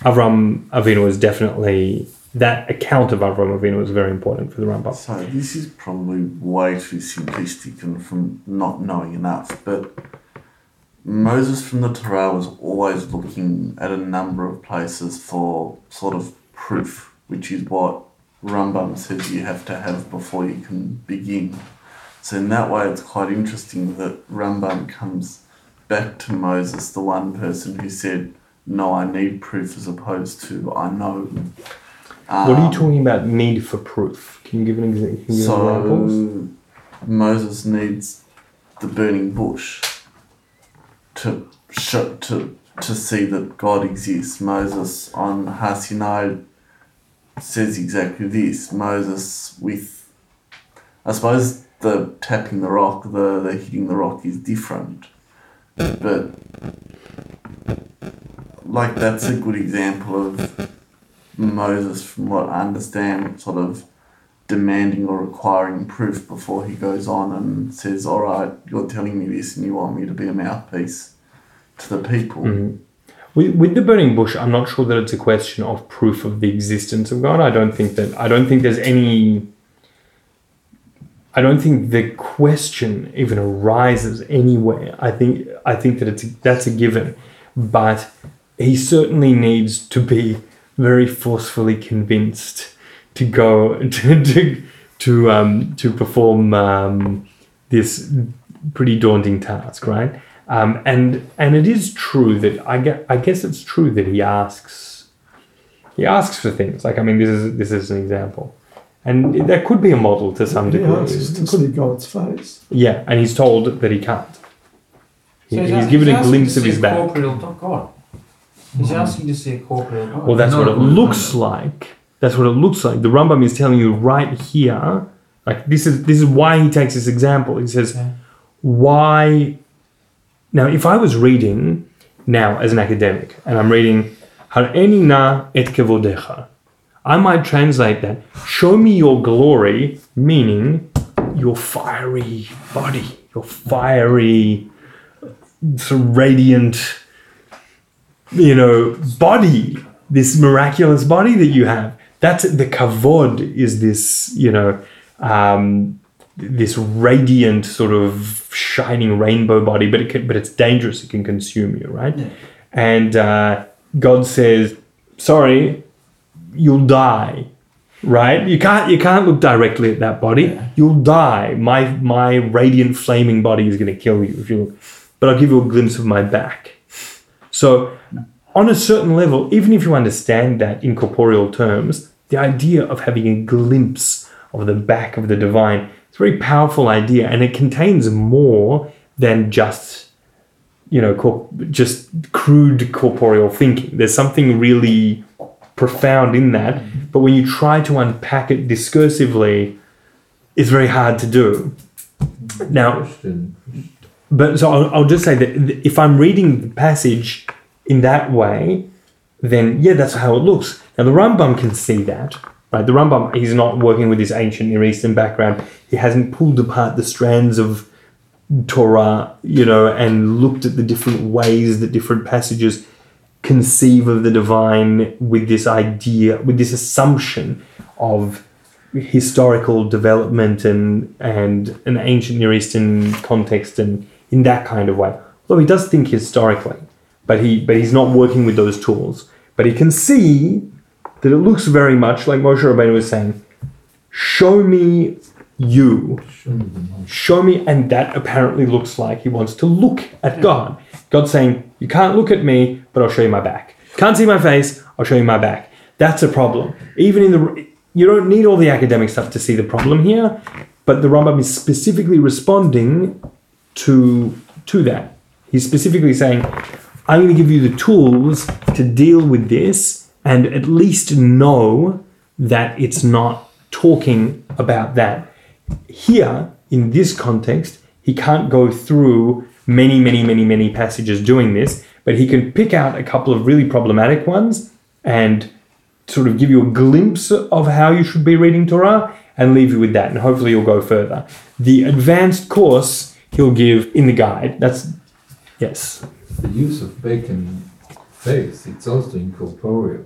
Avram Avinu is definitely, that account of Avram Avinu is very important for the Rambam. So this is probably way too simplistic and from not knowing enough, but Moses from the Torah was always looking at a number of places for sort of proof, which is what Rambam says you have to have before you can begin. So in that way, it's quite interesting that Rambam comes back to Moses, the one person who said, no, I need proof, as opposed to I know. Um, what are you talking about, need for proof? Can you give an example? So Moses needs the burning bush to show, to to see that God exists. Moses on Har Sinai says exactly this. Moses with, I suppose, the tapping the rock, the, the hitting the rock is different. But, like, that's a good example of Moses, from what I understand, sort of demanding or requiring proof before he goes on and says, all right, you're telling me this and you want me to be a mouthpiece to the people. Mm-hmm. With, with the burning bush, I'm not sure that it's a question of proof of the existence of God. I don't think that, I don't think there's any, I don't think the question even arises anywhere. I think, I think that it's, that's a given, but he certainly needs to be very forcefully convinced to go to to to, um, to perform um, this pretty daunting task, right? Um, and and it is true that I guess, I guess it's true that he asks he asks for things. Like, I mean, this is this is an example, and that could be a model to some degree. He asks to see God's face. Yeah, and he's told that he can't. He, so he's he's given a glimpse of his back. He's asking to see a corporeal God. Well, that's what it looks like. That's what it looks like. The Rambam is telling you right here, like this is this is why he takes this example. He says, okay. Why? Now, if I was reading now as an academic, and I'm reading Hareini na et kevodecha, I might translate that, show me your glory, meaning your fiery body, your fiery, sort of radiant, you know, body, this miraculous body that you have. That's the kavod, is this, you know, um, this radiant sort of shining rainbow body, but it can, but it's dangerous. It can consume you, right? Yeah. And uh, God says, sorry, you'll die, right? You can't, you can't look directly at that body. Yeah. You'll die. My, my radiant flaming body is going to kill you if you look, but I'll give you a glimpse of my back. So on a certain level, even if you understand that in corporeal terms, the idea of having a glimpse of the back of the divine, it's a very powerful idea, and it contains more than just, you know, corp- just crude corporeal thinking. There's something really profound in that, but when you try to unpack it discursively, it's very hard to do. Now, but so I'll, I'll just say that if I'm reading the passage in that way, then yeah, that's how it looks. Now the Rambam can see that, right? The Rambam, he's not working with his ancient Near Eastern background. He hasn't pulled apart the strands of Torah, you know, and looked at the different ways that different passages conceive of the divine with this idea, with this assumption of historical development and and an ancient Near Eastern context, and in that kind of way. Although he does think historically, but he but he's not working with those tools. But he can see that it looks very much like Moshe Rabbeinu was saying, show me you. Show me, and that apparently looks like he wants to look at God. God's saying, you can't look at me, but I'll show you my back. Can't see my face, I'll show you my back. That's a problem. Even in the You don't need all the academic stuff to see the problem here, but the Rambam is specifically responding to, to that. He's specifically saying, I'm going to give you the tools to deal with this and at least know that it's not talking about that. Here, in this context, he can't go through many, many, many, many passages doing this, but he can pick out a couple of really problematic ones and sort of give you a glimpse of how you should be reading Torah and leave you with that, and hopefully you'll go further. The advanced course he'll give in the guide. That's, yes. The use of bacon faith, it's also incorporeal.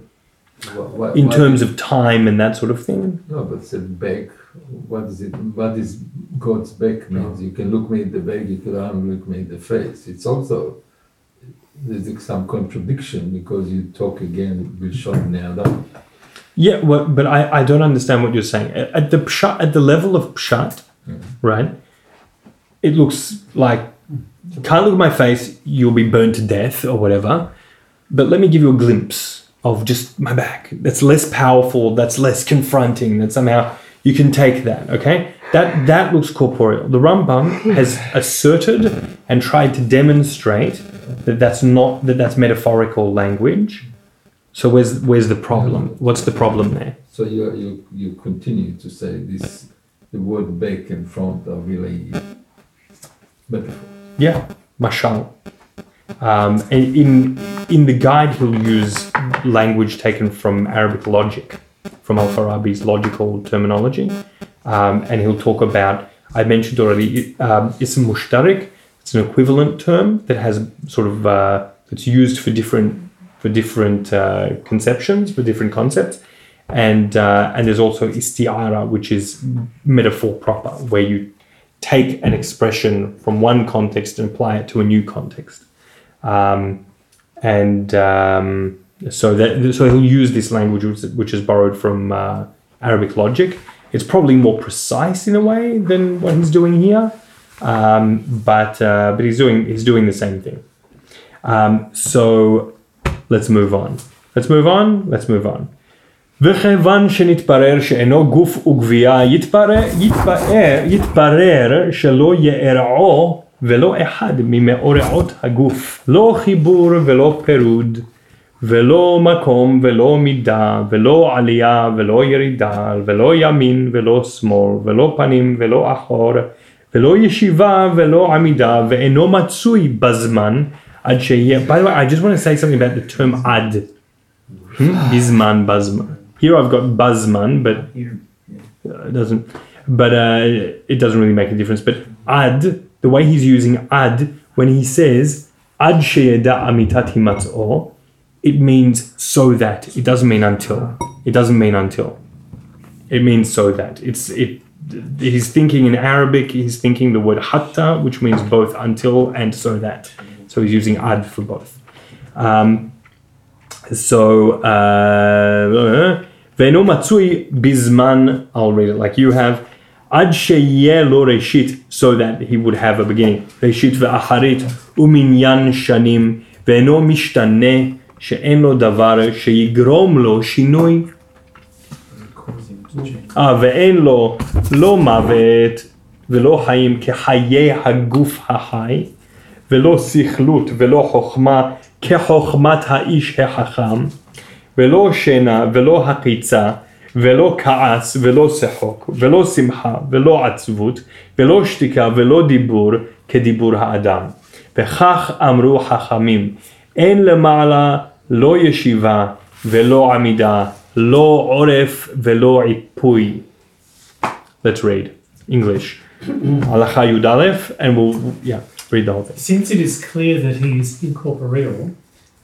What, what, in terms is, of time and that sort of thing? No, but said bake, what is it? What is God's bake means? No. You can look me in the bake, you can look me in the face. It's also, there's some contradiction because you talk again with Shon Ne'adam. Yeah, well, but I, I don't understand what you're saying. At, at the pshat, at the level of pshat, mm-hmm. right, it looks like, you can't look at my face, you'll be burned to death or whatever, but let me give you a glimpse of just my back. That's less powerful, that's less confronting, that somehow you can take that, okay? That that looks corporeal. The Rambam has asserted and tried to demonstrate that that's not, that that's metaphorical language. So where's where's the problem? What's the problem there? So you you you continue to say this, the word back and front are really metaphor. Yeah, mashal. Um, and in in the guide, he'll use language taken from Arabic logic, from Al-Farabi's logical terminology, um, and he'll talk about, I mentioned already, um, Ism Mushtarik. It's an equivalent term that has sort of, uh, it's used for different for different uh, conceptions, for different concepts, and uh, and there's also Isti'ara, which is metaphor proper, where you take an expression from one context and apply it to a new context. Um, and um, so that, so he'll use this language which is borrowed from uh, Arabic logic. It's probably more precise in a way than what he's doing here, um, but uh, but he's doing he's doing the same thing. Um, so let's move on. Let's move on. Let's move on. וכיוון שנתברר שאינו גוף וגבייה יתברר שלא יארעו ולא אחד ממאורעות הגוף, לא חיבור ולא פירוד, ולא מקום ולא מידה, ולא עלייה ולא ירידה, ולא ימין ולא שמאל, ולא פנים ולא אחור, ולא ישיבה ולא עמידה, ואינו מצוי בזמן עד שיהיה. By the way, I just want to say something about the term עד. בזמן, בזמן. Here I've got בזמן, but it doesn't, but uh, it doesn't really make a difference. But עד, the way he's using ad, when he says ad sheyeda amitat himatzo, it means so that. It doesn't mean until. It doesn't mean until. It means so that. It's it. He's thinking in Arabic, he's thinking the word hatta, which means both until and so that. So he's using ad for both. Um, so, ve'no matzui bizman, I'll read it like you have. Ad sheyeh lo reshit, so that he would have a beginning. Reshit ve'acharit uminyan shanim ve'eno mishtaneh she'en lo davar sheyigrom lo shinui. Ah, ve'en lo lo mavet ve'lo hayim kehayeh haguf hahai ve'lo sichlut ve'lo chochma kechochmat ha'ish hechacham ve'lo shena ve'lo hakitza ולא כעס, ולא שחוק, ולא שמחה, ולא עצבות, ולא שתיקה, ולא דיבור כדיבור האדם. וכך אמרו חכמים, אין למעלה לא ישיבה, ולא עמידה, לא עורף, ולא עיפוי. Let's read English. הלכה יוד אלף, and we'll yeah, read the whole thing. Since it is clear that he is incorporeal,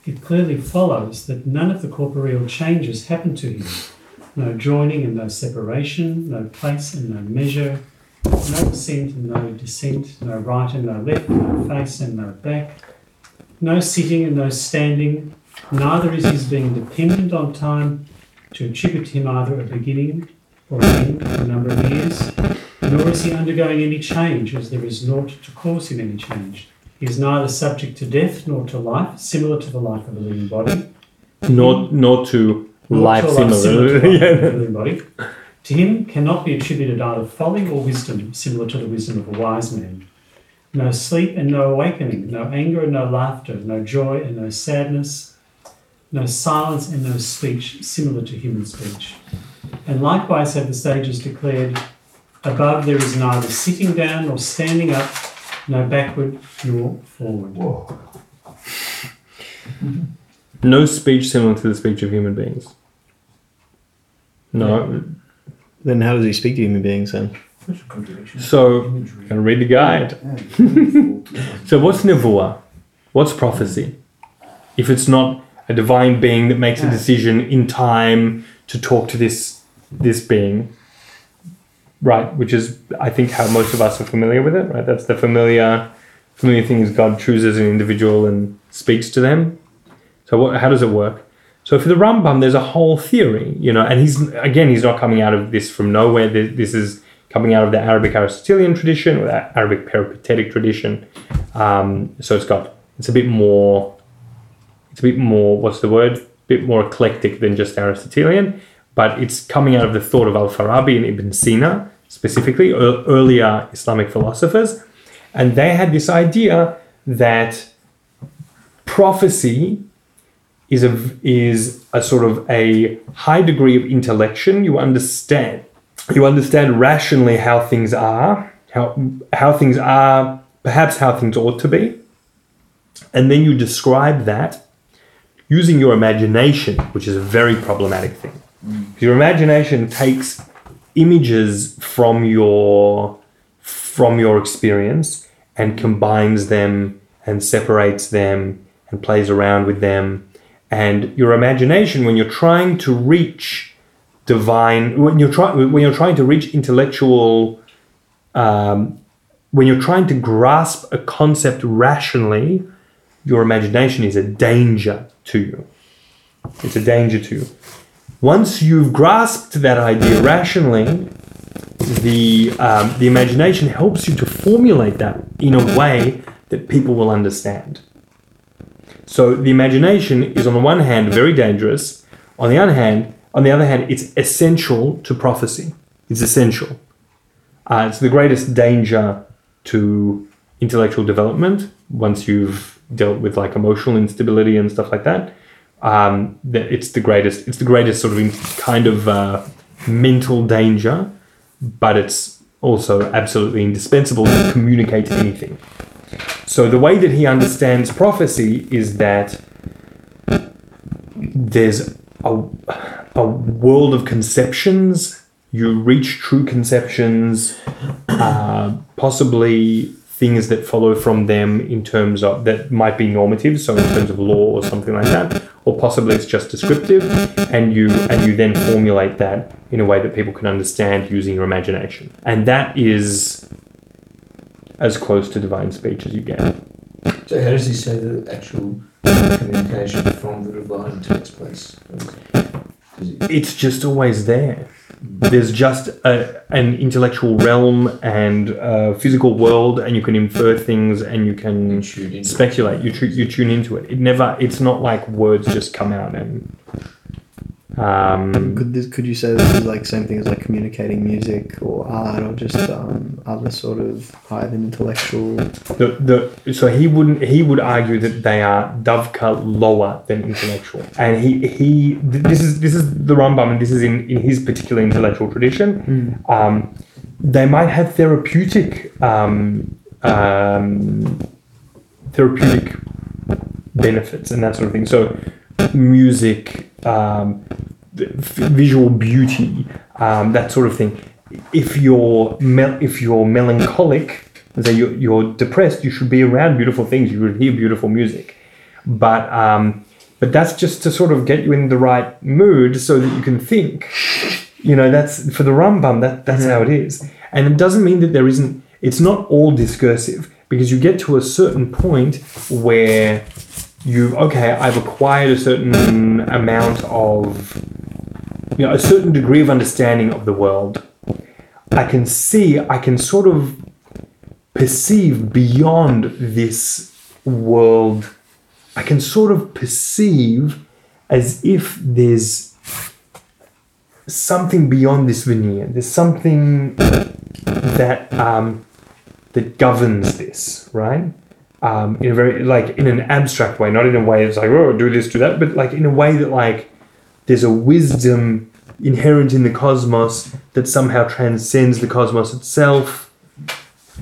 it clearly follows that none of the corporeal changes happen to him. No joining and no separation, no place and no measure, no ascent and no descent, no right and no left, no face and no back, no sitting and no standing, neither is his being dependent on time to attribute to him either a beginning or an end of a number of years, nor is he undergoing any change, as there is naught to cause him any change. He is neither subject to death nor to life, similar to the life of a living body. Not, not to... Life similar, similar to, yeah. Everybody. To him cannot be attributed either folly or wisdom, similar to the wisdom of a wise man. No sleep and no awakening, no anger and no laughter, no joy and no sadness, no silence and no speech, similar to human speech. And likewise have the sages declared, above there is neither sitting down nor standing up, No backward, nor forward. Whoa. No speech similar to the speech of human beings. No. Yeah. Then how does he speak to human beings then? So, I'm going to read the guide. So what's nevuah? What's prophecy? If it's not a divine being that makes a decision in time to talk to this this being, right? Which is, I think, how most of us are familiar with it, right? That's the familiar familiar thing is God chooses an individual and speaks to them. So what, how does it work? So for the Rambam, there's a whole theory, you know, and he's, again, he's not coming out of this from nowhere. This is coming out of the Arabic Aristotelian tradition or the Arabic peripatetic tradition. Um, so it's got, it's a bit more, it's a bit more, what's the word? A bit more eclectic than just Aristotelian, but it's coming out of the thought of Al-Farabi and Ibn Sina, specifically, er- earlier Islamic philosophers. And they had this idea that prophecy is a, is a sort of a high degree of intellection. You understand, you understand rationally how things are, how, how things are, perhaps how things ought to be. And then you describe that using your imagination, which is a very problematic thing. Mm. Your imagination takes images from your, from your experience and combines them and separates them and plays around with them. And your imagination, when you're trying to reach divine, when you're trying, when you're trying to reach intellectual, um, when you're trying to grasp a concept rationally, your imagination is a danger to you. It's a danger to you. Once you've grasped that idea rationally, the um, the imagination helps you to formulate that in a way that people will understand. So the imagination is, on the one hand, very dangerous. On the other hand, on the other hand, it's essential to prophecy. It's essential. Uh, it's the greatest danger to intellectual development. Once you've dealt with like emotional instability and stuff like that, um, it's the greatest. It's the greatest sort of kind of uh, mental danger, but it's also absolutely indispensable to communicate anything. So the way that he understands prophecy is that there's a, a world of conceptions. You reach true conceptions, uh, possibly things that follow from them in terms of, that might be normative, so in terms of law or something like that, or possibly it's just descriptive, and you and you then formulate that in a way that people can understand using your imagination. And that is as close to divine speech as you get. So how does he say that the actual communication from the divine takes place? It... It's just always there. There's just a, an intellectual realm and a physical world, and you can infer things and you can you speculate. You, tr- you tune into it. It never. It's not like words just come out and... Um, could this, could you say this is like same thing as like communicating music or art or just um, other sort of higher than intellectual? The, the so he wouldn't he would argue that they are davka lower than intellectual, and he he this is this is the Rambam, and this is in, in his particular intellectual tradition. Mm. Um, they might have therapeutic um, um, therapeutic benefits and that sort of thing. So music. Um, visual beauty, um, that sort of thing. If you're mel- if you're melancholic, say you're, you're depressed, you should be around beautiful things. You should hear beautiful music, but um, but that's just to sort of get you in the right mood so that you can think. You know, that's for the Rambam. That that's yeah. how it is, and it doesn't mean that there isn't. It's not all discursive, because you get to a certain point where. You okay, I've acquired a certain amount of, you know, a certain degree of understanding of the world. I can see, I can sort of perceive beyond this world. I can sort of perceive as if there's something beyond this veneer. There's something that um, that governs this, right? Um, in a very, like, in an abstract way, not in a way that's like, oh, do this, do that, but, like, in a way that, like, there's a wisdom inherent in the cosmos that somehow transcends the cosmos itself.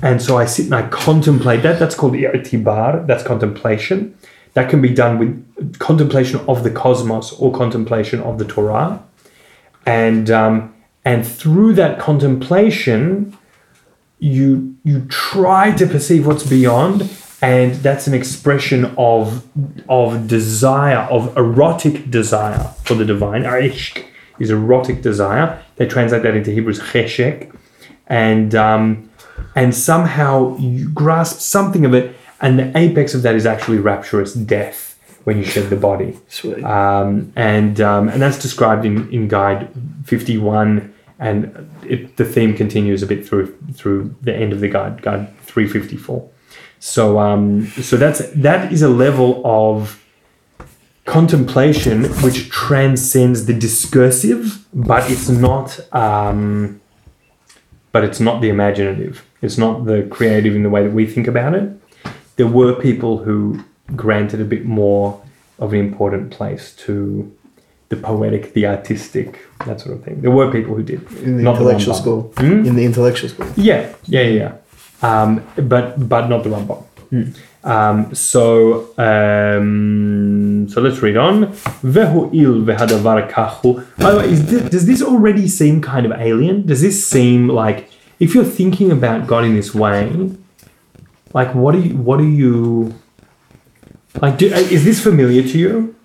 And so I sit and I contemplate that. That's called i'tibar. That's contemplation. That can be done with contemplation of the cosmos or contemplation of the Torah. And um, and through that contemplation, you you try to perceive what's beyond. And that's an expression of of desire, of erotic desire for the divine. Ishq is erotic desire. They translate that into Hebrew as cheshek. And um, and somehow you grasp something of it, and the apex of that is actually rapturous death when you shed the body. Sweet. Um, and um, and that's described in, in Guide fifty-one, and it, the theme continues a bit through through the end of the guide, Guide three fifty-four. So um, so that's that is a level of contemplation which transcends the discursive, but it's not um, but it's not the imaginative. It's not the creative in the way that we think about it. There were people who granted a bit more of an important place to the poetic, the artistic, that sort of thing. There were people who did. In the not intellectual the school. Hmm? In the intellectual school. Yeah, yeah, yeah. Um, but but not the Rambam. Hmm. Um, so um, so let's read on. Vehu il vehadavar kahu. By the way, is this, does this already seem kind of alien? Does this seem like, if you're thinking about God in this way, like what do you, what do you... Like, do, is this familiar to you?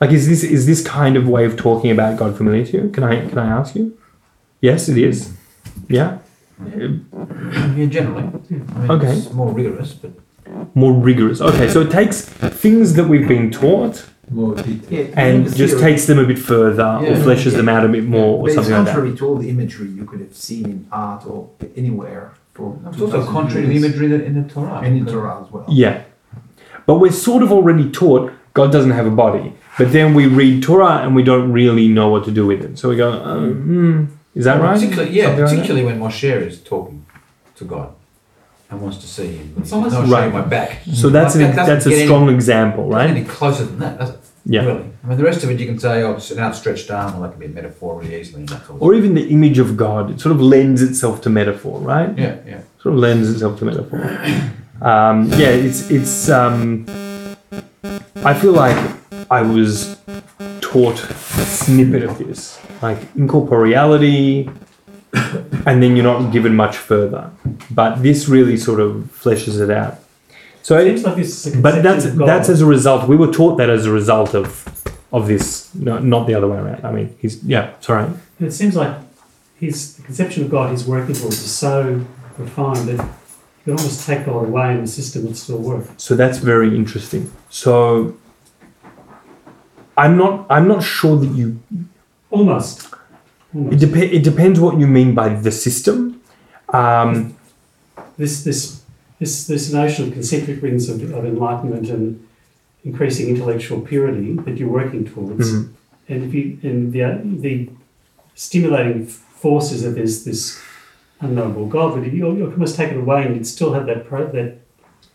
Like, is this is this kind of way of talking about God familiar to you? Can I can I ask you? Yes, it is. Yeah. Yeah, generally. I mean, okay. It's more rigorous, but more rigorous. Okay, so it takes things that we've been taught, more detail, and yeah, just takes them a bit further, yeah, or fleshes yeah. them out a bit more, yeah, or something like that. But it's contrary to all the imagery you could have seen in art or anywhere. For it's also contrary to the imagery that in the Torah. And in the Torah as well. Yeah. But we're sort of already taught God doesn't have a body. But then we read Torah and we don't really know what to do with it. So we go, oh, mm, is that well, right? Particularly, yeah, Something particularly like when Moshe is talking to God and wants to see him. It's almost no right. my back. So that's like, an, that that's a strong any, example, right? Any closer than that, does it? Yeah. Really. I mean, the rest of it you can say, oh, it's an outstretched arm, or that can be a metaphor really easily. Or even the image of God, it sort of lends itself to metaphor, right? Yeah, yeah. Sort of lends itself to metaphor. Um, yeah, it's, it's, um, I feel like I was taught a snippet of this, like incorporeality, and then you're not given much further. But this really sort of fleshes it out. So, it, like this but that's, that's as a result, we were taught that as a result of, of this, no, not the other way around. I mean, he's, yeah, sorry. It seems like his the conception of God he's working towards is so refined that you can almost take God away and the system would still work. So that's very interesting. So I'm not I'm not sure that you... Almost. Almost. It, dep- it depends what you mean by the system. Um, this, this this this notion of concentric rings of, of enlightenment and increasing intellectual purity that you're working towards. Mm-hmm. And if you and the, the stimulating force is that there's this unknowable God, but you, you must take it away and you'd still have that pro, that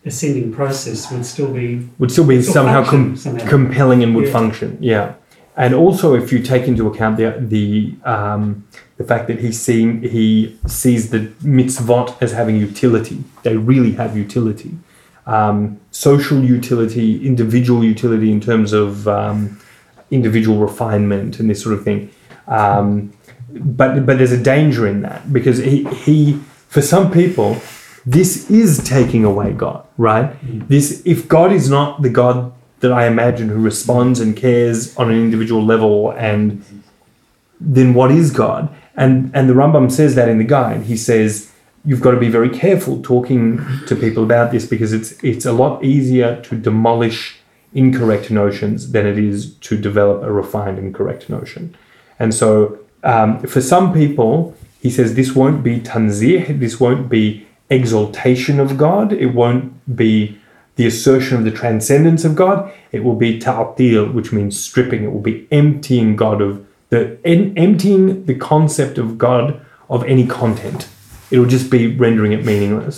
ascending process would still be... Would still be still somehow, function, com, somehow compelling and would yeah. function, yeah. And also if you take into account the the um, the fact that he, seen, he sees the mitzvot as having utility. They really have utility. Um, social utility, individual utility in terms of um, individual refinement and this sort of thing. Um But but there's a danger in that because he, he for some people, this is taking away God, right? Mm. This if God is not the God that I imagine who responds and cares on an individual level, and then what is God? And and the Rambam says that in the guide. He says you've got to be very careful talking to people about this because it's it's a lot easier to demolish incorrect notions than it is to develop a refined and correct notion. And so Um, for some people, he says this won't be tanzih, this won't be exaltation of God, it won't be the assertion of the transcendence of God, it will be ta'atil, which means stripping, it will be emptying God of the en- emptying the concept of God of any content. It will just be rendering it meaningless.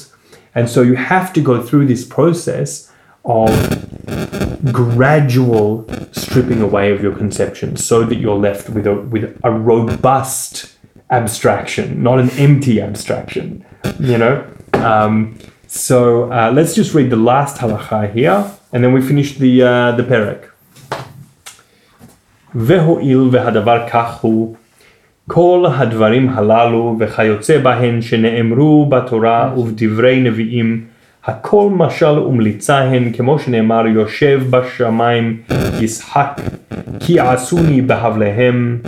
And so you have to go through this process of gradual stripping away of your conception so that you're left with a with a robust abstraction, not an empty abstraction, you know? Um, so uh, let's just read the last halacha here, and then we finish the uh, the perek. והואיל והדבר כך הוא, כל הדברים הללו וכיוצא בהן שנאמרו בתורה ובדברי נביאים, הכל משל ומליצה הן, כמו שנאמר, יושב בשמיים ישחק, כי עשוני בהבליהם,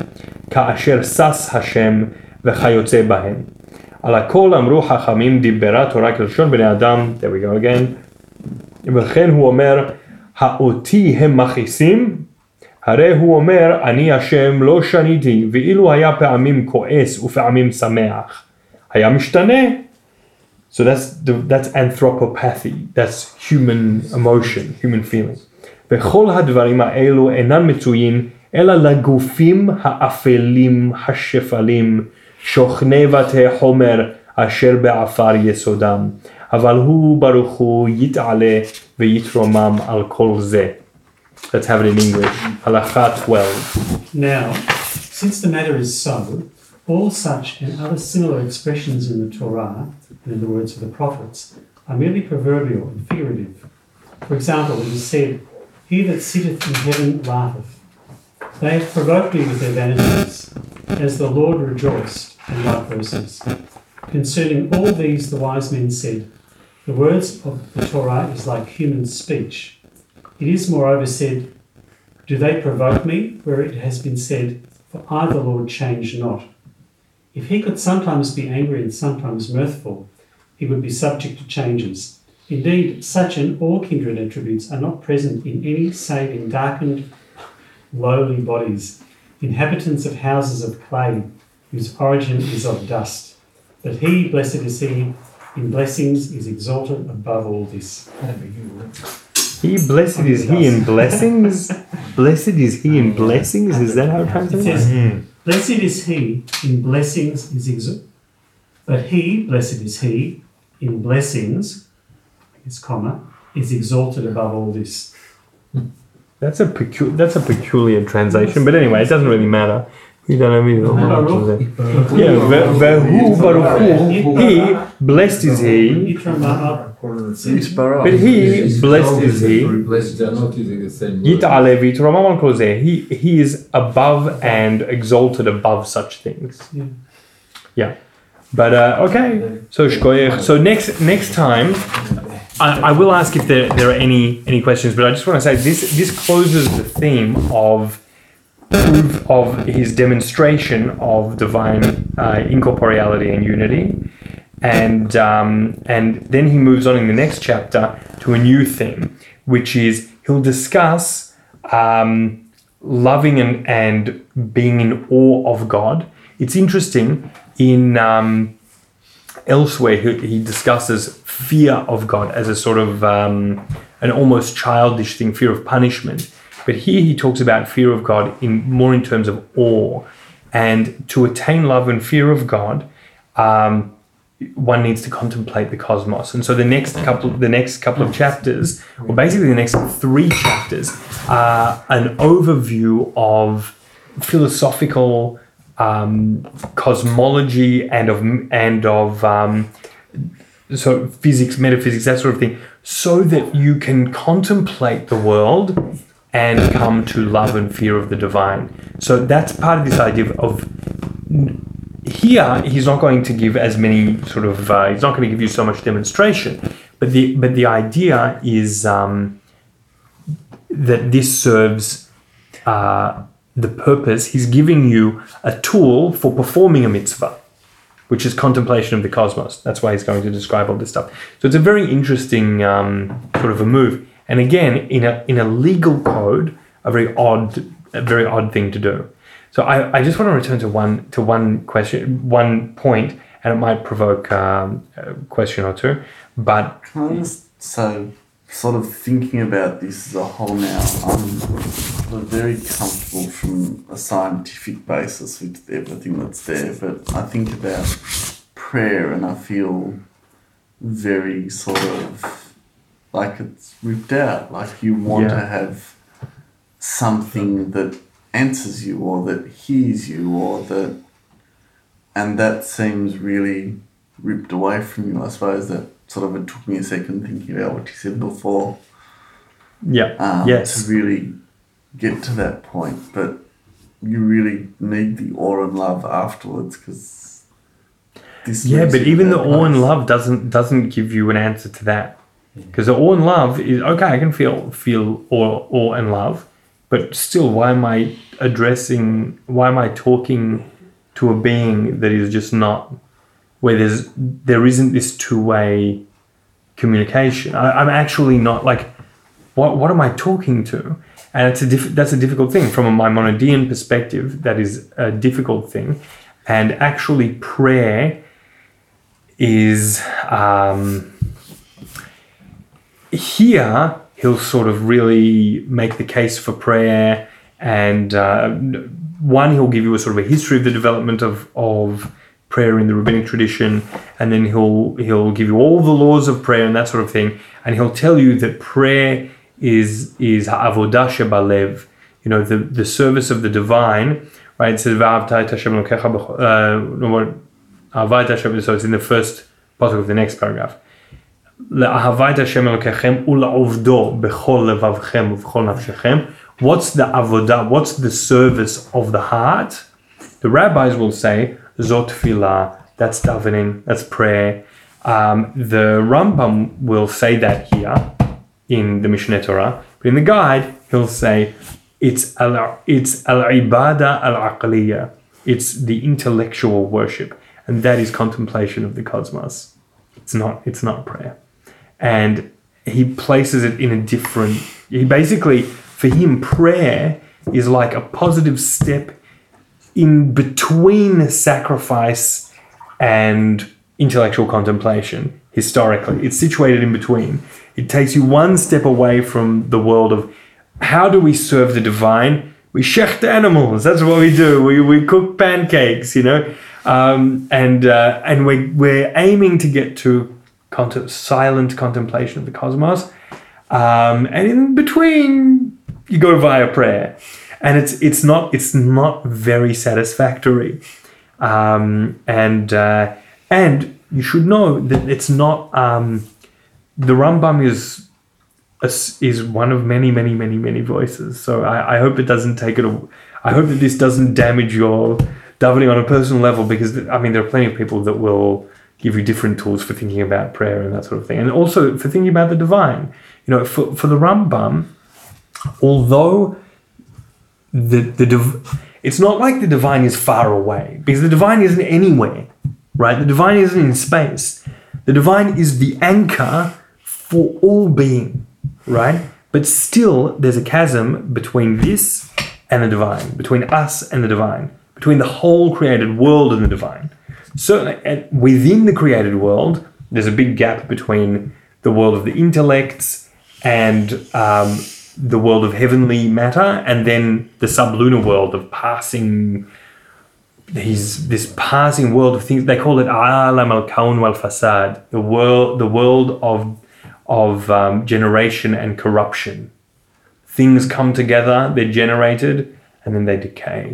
כאשר שש השם וכיוצא בהן. על הכל אמרו חכמים, דיברה תורה כלשון בני אדם, there we go again, וכן הוא אומר, האותי הם מכעיסים, הרי הוא אומר, אני השם לא שניתי, ואילו היה פעמים כועס ופעמים שמח, היה משתנה. So that's the, that's anthropopathy, that's human emotion, human feeling. וכל הדברים האלו אינם מצויים, אלא לגופים האפלים השפלים, שוכני בתי חומר אשר בעפר יסודם, אבל הוא ברוך הוא יתעלה ויתרומם על כל זה. Let's have it in English. Halakha twelve. Now, since the matter is so, all such and other similar expressions in the Torah, and in the words of the prophets, are merely proverbial and figurative. For example, it is said, "He that sitteth in heaven laugheth." They have provoked me with their vanities, as the Lord rejoiced, and like verses. Concerning all these, the wise men said, "The words of the Torah is like human speech." It is moreover said, "Do they provoke me?" Where it has been said, "For I, the Lord, change not." If he could sometimes be angry and sometimes mirthful, he would be subject to changes. Indeed, such and all kindred attributes are not present in any save in darkened, lowly bodies, inhabitants of houses of clay, whose origin is of dust. But he, blessed is he, in blessings is exalted above all this. He, blessed is he in blessings? Blessed is he in blessings? Is that how it translates? Blessed is he in blessings is exalted, but he, blessed is he in blessings, his comma, is exalted above all this. That's a pecu- that's a peculiar translation, but anyway, it doesn't really matter. We don't have either. Yeah, vehu baruchu, he, blessed is he, but he, blessed is he, yit'aleh v'yitramam al kol zeh, he, he is above and exalted above such things. Yeah. Yeah. But, uh, okay, so shkoyach, so next next time, I, I will ask if there, there are any, any questions, but I just want to say this this closes the theme of of his demonstration of divine uh, incorporeality and unity, and um, and then he moves on in the next chapter to a new theme, which is he'll discuss um, loving and, and being in awe of God. It's interesting in um, elsewhere he, he discusses fear of God as a sort of um, an almost childish thing, fear of punishment. But here he talks about fear of God in more in terms of awe. And to attain love and fear of God, um, one needs to contemplate the cosmos. And so the next couple, the next couple of chapters, or basically the next three chapters, are an overview of philosophical um, cosmology and of and of um, so physics, metaphysics, that sort of thing, so that you can contemplate the world and come to love and fear of the divine. So that's part of this idea of, of here, he's not going to give as many sort of, uh, he's not going to give you so much demonstration, but the but the idea is um, that this serves uh, the purpose. He's giving you a tool for performing a mitzvah, which is contemplation of the cosmos. That's why he's going to describe all this stuff. So it's a very interesting um, sort of a move. And again, in a in a legal code, a very odd, a very odd thing to do. So I, I just want to return to one to one question, one point, and it might provoke um, a question or two. But can I just say, sort of thinking about this as a whole now, I'm very comfortable from a scientific basis with everything that's there. But I think about prayer, and I feel very sort of, like it's ripped out, like you want yeah. to have something that answers you or that hears you or that, and that seems really ripped away from you, I suppose, that sort of it took me a second thinking about what you said before. Yeah. Um, yes. To really get to that point. But you really need the awe and love afterwards, because this. Yeah, but even the awe and love doesn't doesn't give you an answer to that, because the awe and love is okay. I can feel feel awe, awe and love, but still, why am I addressing? Why am I talking to a being that is just not where there's there isn't this two way communication? I, I'm actually not like. What what am I talking to? And it's a diff- that's a difficult thing. From a Maimonidean perspective, that is a difficult thing. And actually prayer is... Um, here, he'll sort of really make the case for prayer. And uh, one, he'll give you a sort of a history of the development of, of prayer in the rabbinic tradition. And then he'll he'll give you all the laws of prayer and that sort of thing. And he'll tell you that prayer is is ha'avodah shebalev, you know, the, the service of the divine, right? It says, uh, so it's in the first part of the next paragraph. What's the avodah? What's the service of the heart? The rabbis will say, zot filah, that's davening, that's prayer. Um, the Rambam will say that here in the Mishneh Torah, but in the guide he'll say it's al it's al ibada al aqliya, it's the intellectual worship, and that is contemplation of the cosmos. It's not it's not prayer, and he places it in a different. He basically, for him, prayer is like a positive step in between sacrifice and intellectual contemplation. Historically, it's situated in between. It takes you one step away from the world of how do we serve the divine? We shecht animals. That's what we do. We we cook pancakes, you know, um, and uh, and we we're aiming to get to contem- silent contemplation of the cosmos, um, and in between you go via prayer, and it's it's not it's not very satisfactory, um, and uh, and you should know that it's not. Um, The Rambam is is one of many, many, many, many voices. So I, I hope it doesn't take it. All, I hope that this doesn't damage your davening on a personal level, because I mean there are plenty of people that will give you different tools for thinking about prayer and that sort of thing, and also for thinking about the divine. You know, for for the Rambam, although the the div- it's not like the divine is far away, because the divine isn't anywhere, right? The divine isn't in space. The divine is the anchor for all being, right? But still, there's a chasm between this and the divine, between us and the divine, between the whole created world and the divine. Certainly, within the created world, there's a big gap between the world of the intellects and um, the world of heavenly matter, and then the sublunar world of passing. His this passing world of things, they call it Alam al Kaun wal Fasad, the world the world of of um, generation and corruption. Things come together, they're generated, and then they decay.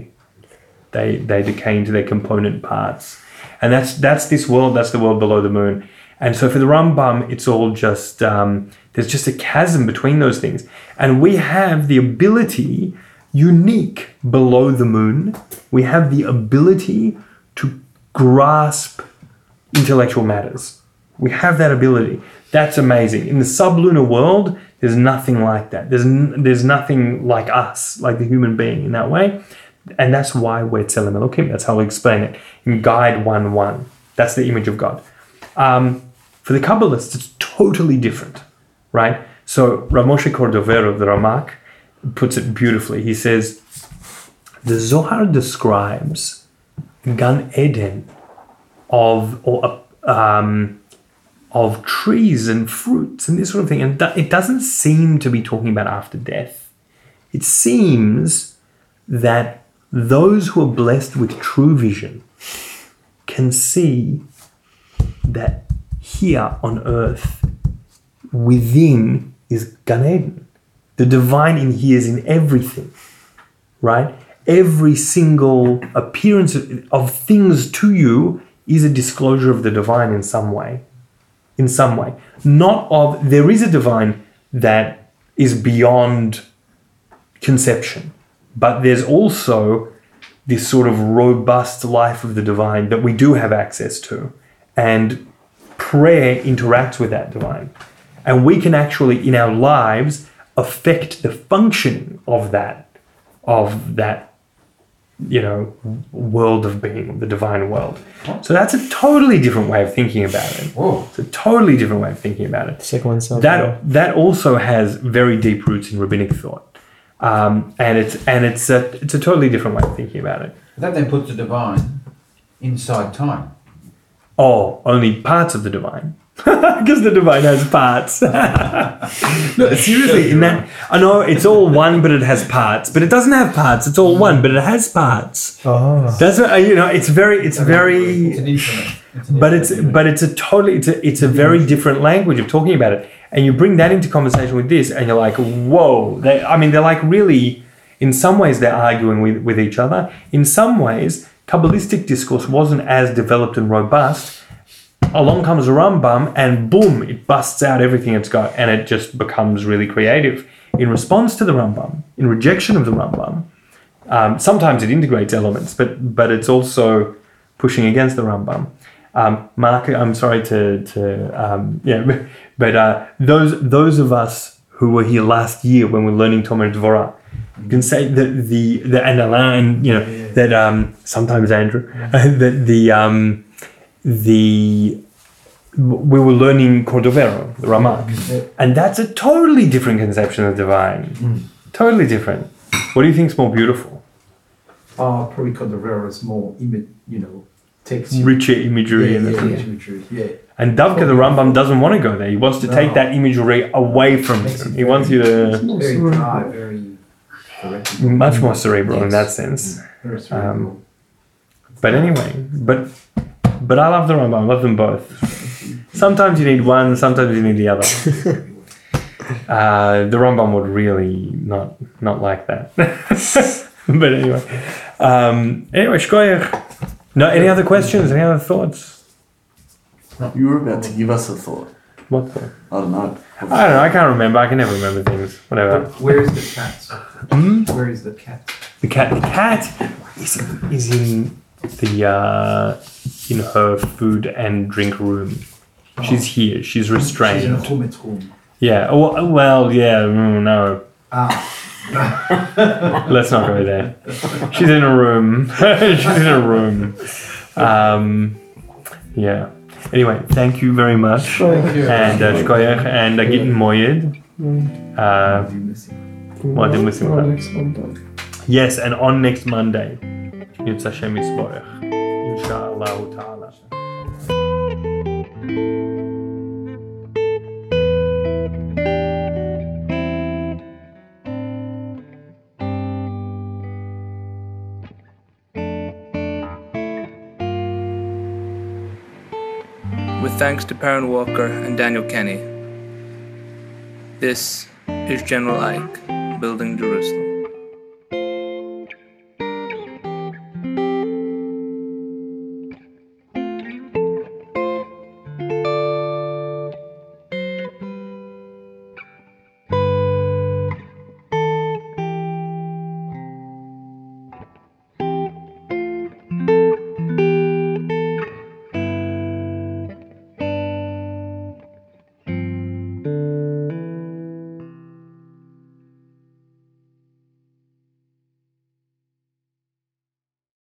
They they decay into their component parts, and that's that's this world. That's the world below the moon. And so for the Rambam, it's all just um, there's just a chasm between those things, and we have the ability. Unique below the moon, we have the ability to grasp intellectual matters. We have that ability. That's amazing. In the sublunar world, there's nothing like that. There's n- there's nothing like us, like the human being in that way. And that's why we're Tselem Elokim. That's how we explain it. In Guide one one, that's the image of God. Um, for the Kabbalists, it's totally different, right? So Rabbi Moshe Cordovero, the Ramak, puts it beautifully. He says, the Zohar describes Gan Eden of or um, of trees and fruits and this sort of thing, and th- it doesn't seem to be talking about after death. It seems that those who are blessed with true vision can see that here on earth, within is Gan Eden. The divine in here is in everything, right? Every single appearance of, of things to you is a disclosure of the divine in some way. In some way. Not of, there is a divine that is beyond conception, but there's also this sort of robust life of the divine that we do have access to. And prayer interacts with that divine. And we can actually, in our lives, affect the functioning of that, of that, you know, world of being, the divine world. So that's a totally different way of thinking about it. Whoa. It's a totally different way of thinking about it. The second one sounds that better. That also has very deep roots in rabbinic thought. Um, and it's and it's a it's a totally different way of thinking about it. That then puts the divine inside time. Oh, only parts of the divine, because the divine has parts. No, seriously, in that I know it's all one, but it has parts. But it doesn't have parts. It's all one, but it has parts. Oh, that's what, you know. It's very, it's very. It's an infinite. But it's but it's a totally it's a it's a very different language of talking about it. And you bring that into conversation with this, and you're like, whoa. They, I mean, they're like really, in some ways, they're arguing with, with each other. In some ways, Kabbalistic discourse wasn't as developed and robust. Along comes Rambam, and boom, it busts out everything it's got, and it just becomes really creative. In response to the Rambam, in rejection of the Rambam, um, sometimes it integrates elements, but but it's also pushing against the Rambam. Um, Mark, I'm sorry to, to um, yeah, but uh, those those of us who were here last year when we were learning Talmud Dvorah, you can say that the the and Alain, you know, yeah, yeah, yeah. that um, sometimes Andrew, yeah. that the um, the we were learning Cordovero, the Ramak, yeah. and that's a totally different conception of divine, mm. totally different. What do you think is more beautiful? Uh, probably Cordovero is more, you know. You. Richer imagery, yeah, and yeah, imagery. Yeah. And Dovka, the Rambam, doesn't want to go there. He wants to no. take that imagery away from you. He wants you to very dry, very much more cerebral yes. in that sense. Um, but anyway, but but I love the Rambam. I love them both. Sometimes you need one. Sometimes you need the other. uh, the Rambam would really not not like that. But anyway, um, anyway, shkoyach. No, any other questions? Any other thoughts? You were about to give us a thought. What thought? I don't know. I don't know. I can't remember. I can never remember things. Whatever. Where is the cat? Hmm? Where is the cat? The cat. The cat is in, is in the uh, in her food and drink room. Oh. She's here. She's restrained. She's in a hermit's room. Yeah. Oh, well. Yeah. No. Ah. Let's not go there. She's in a room. She's in a room. Um, yeah. Anyway, thank you very much. Thank you. And uh, shkoyach and Gittin Moyed. Yes, and on next Monday. Yitzhak Hashem Yisborach. Inshallah Ta'ala. Thanks to Perrin Walker and Daniel Kenny. This is General Ike, Building Jerusalem.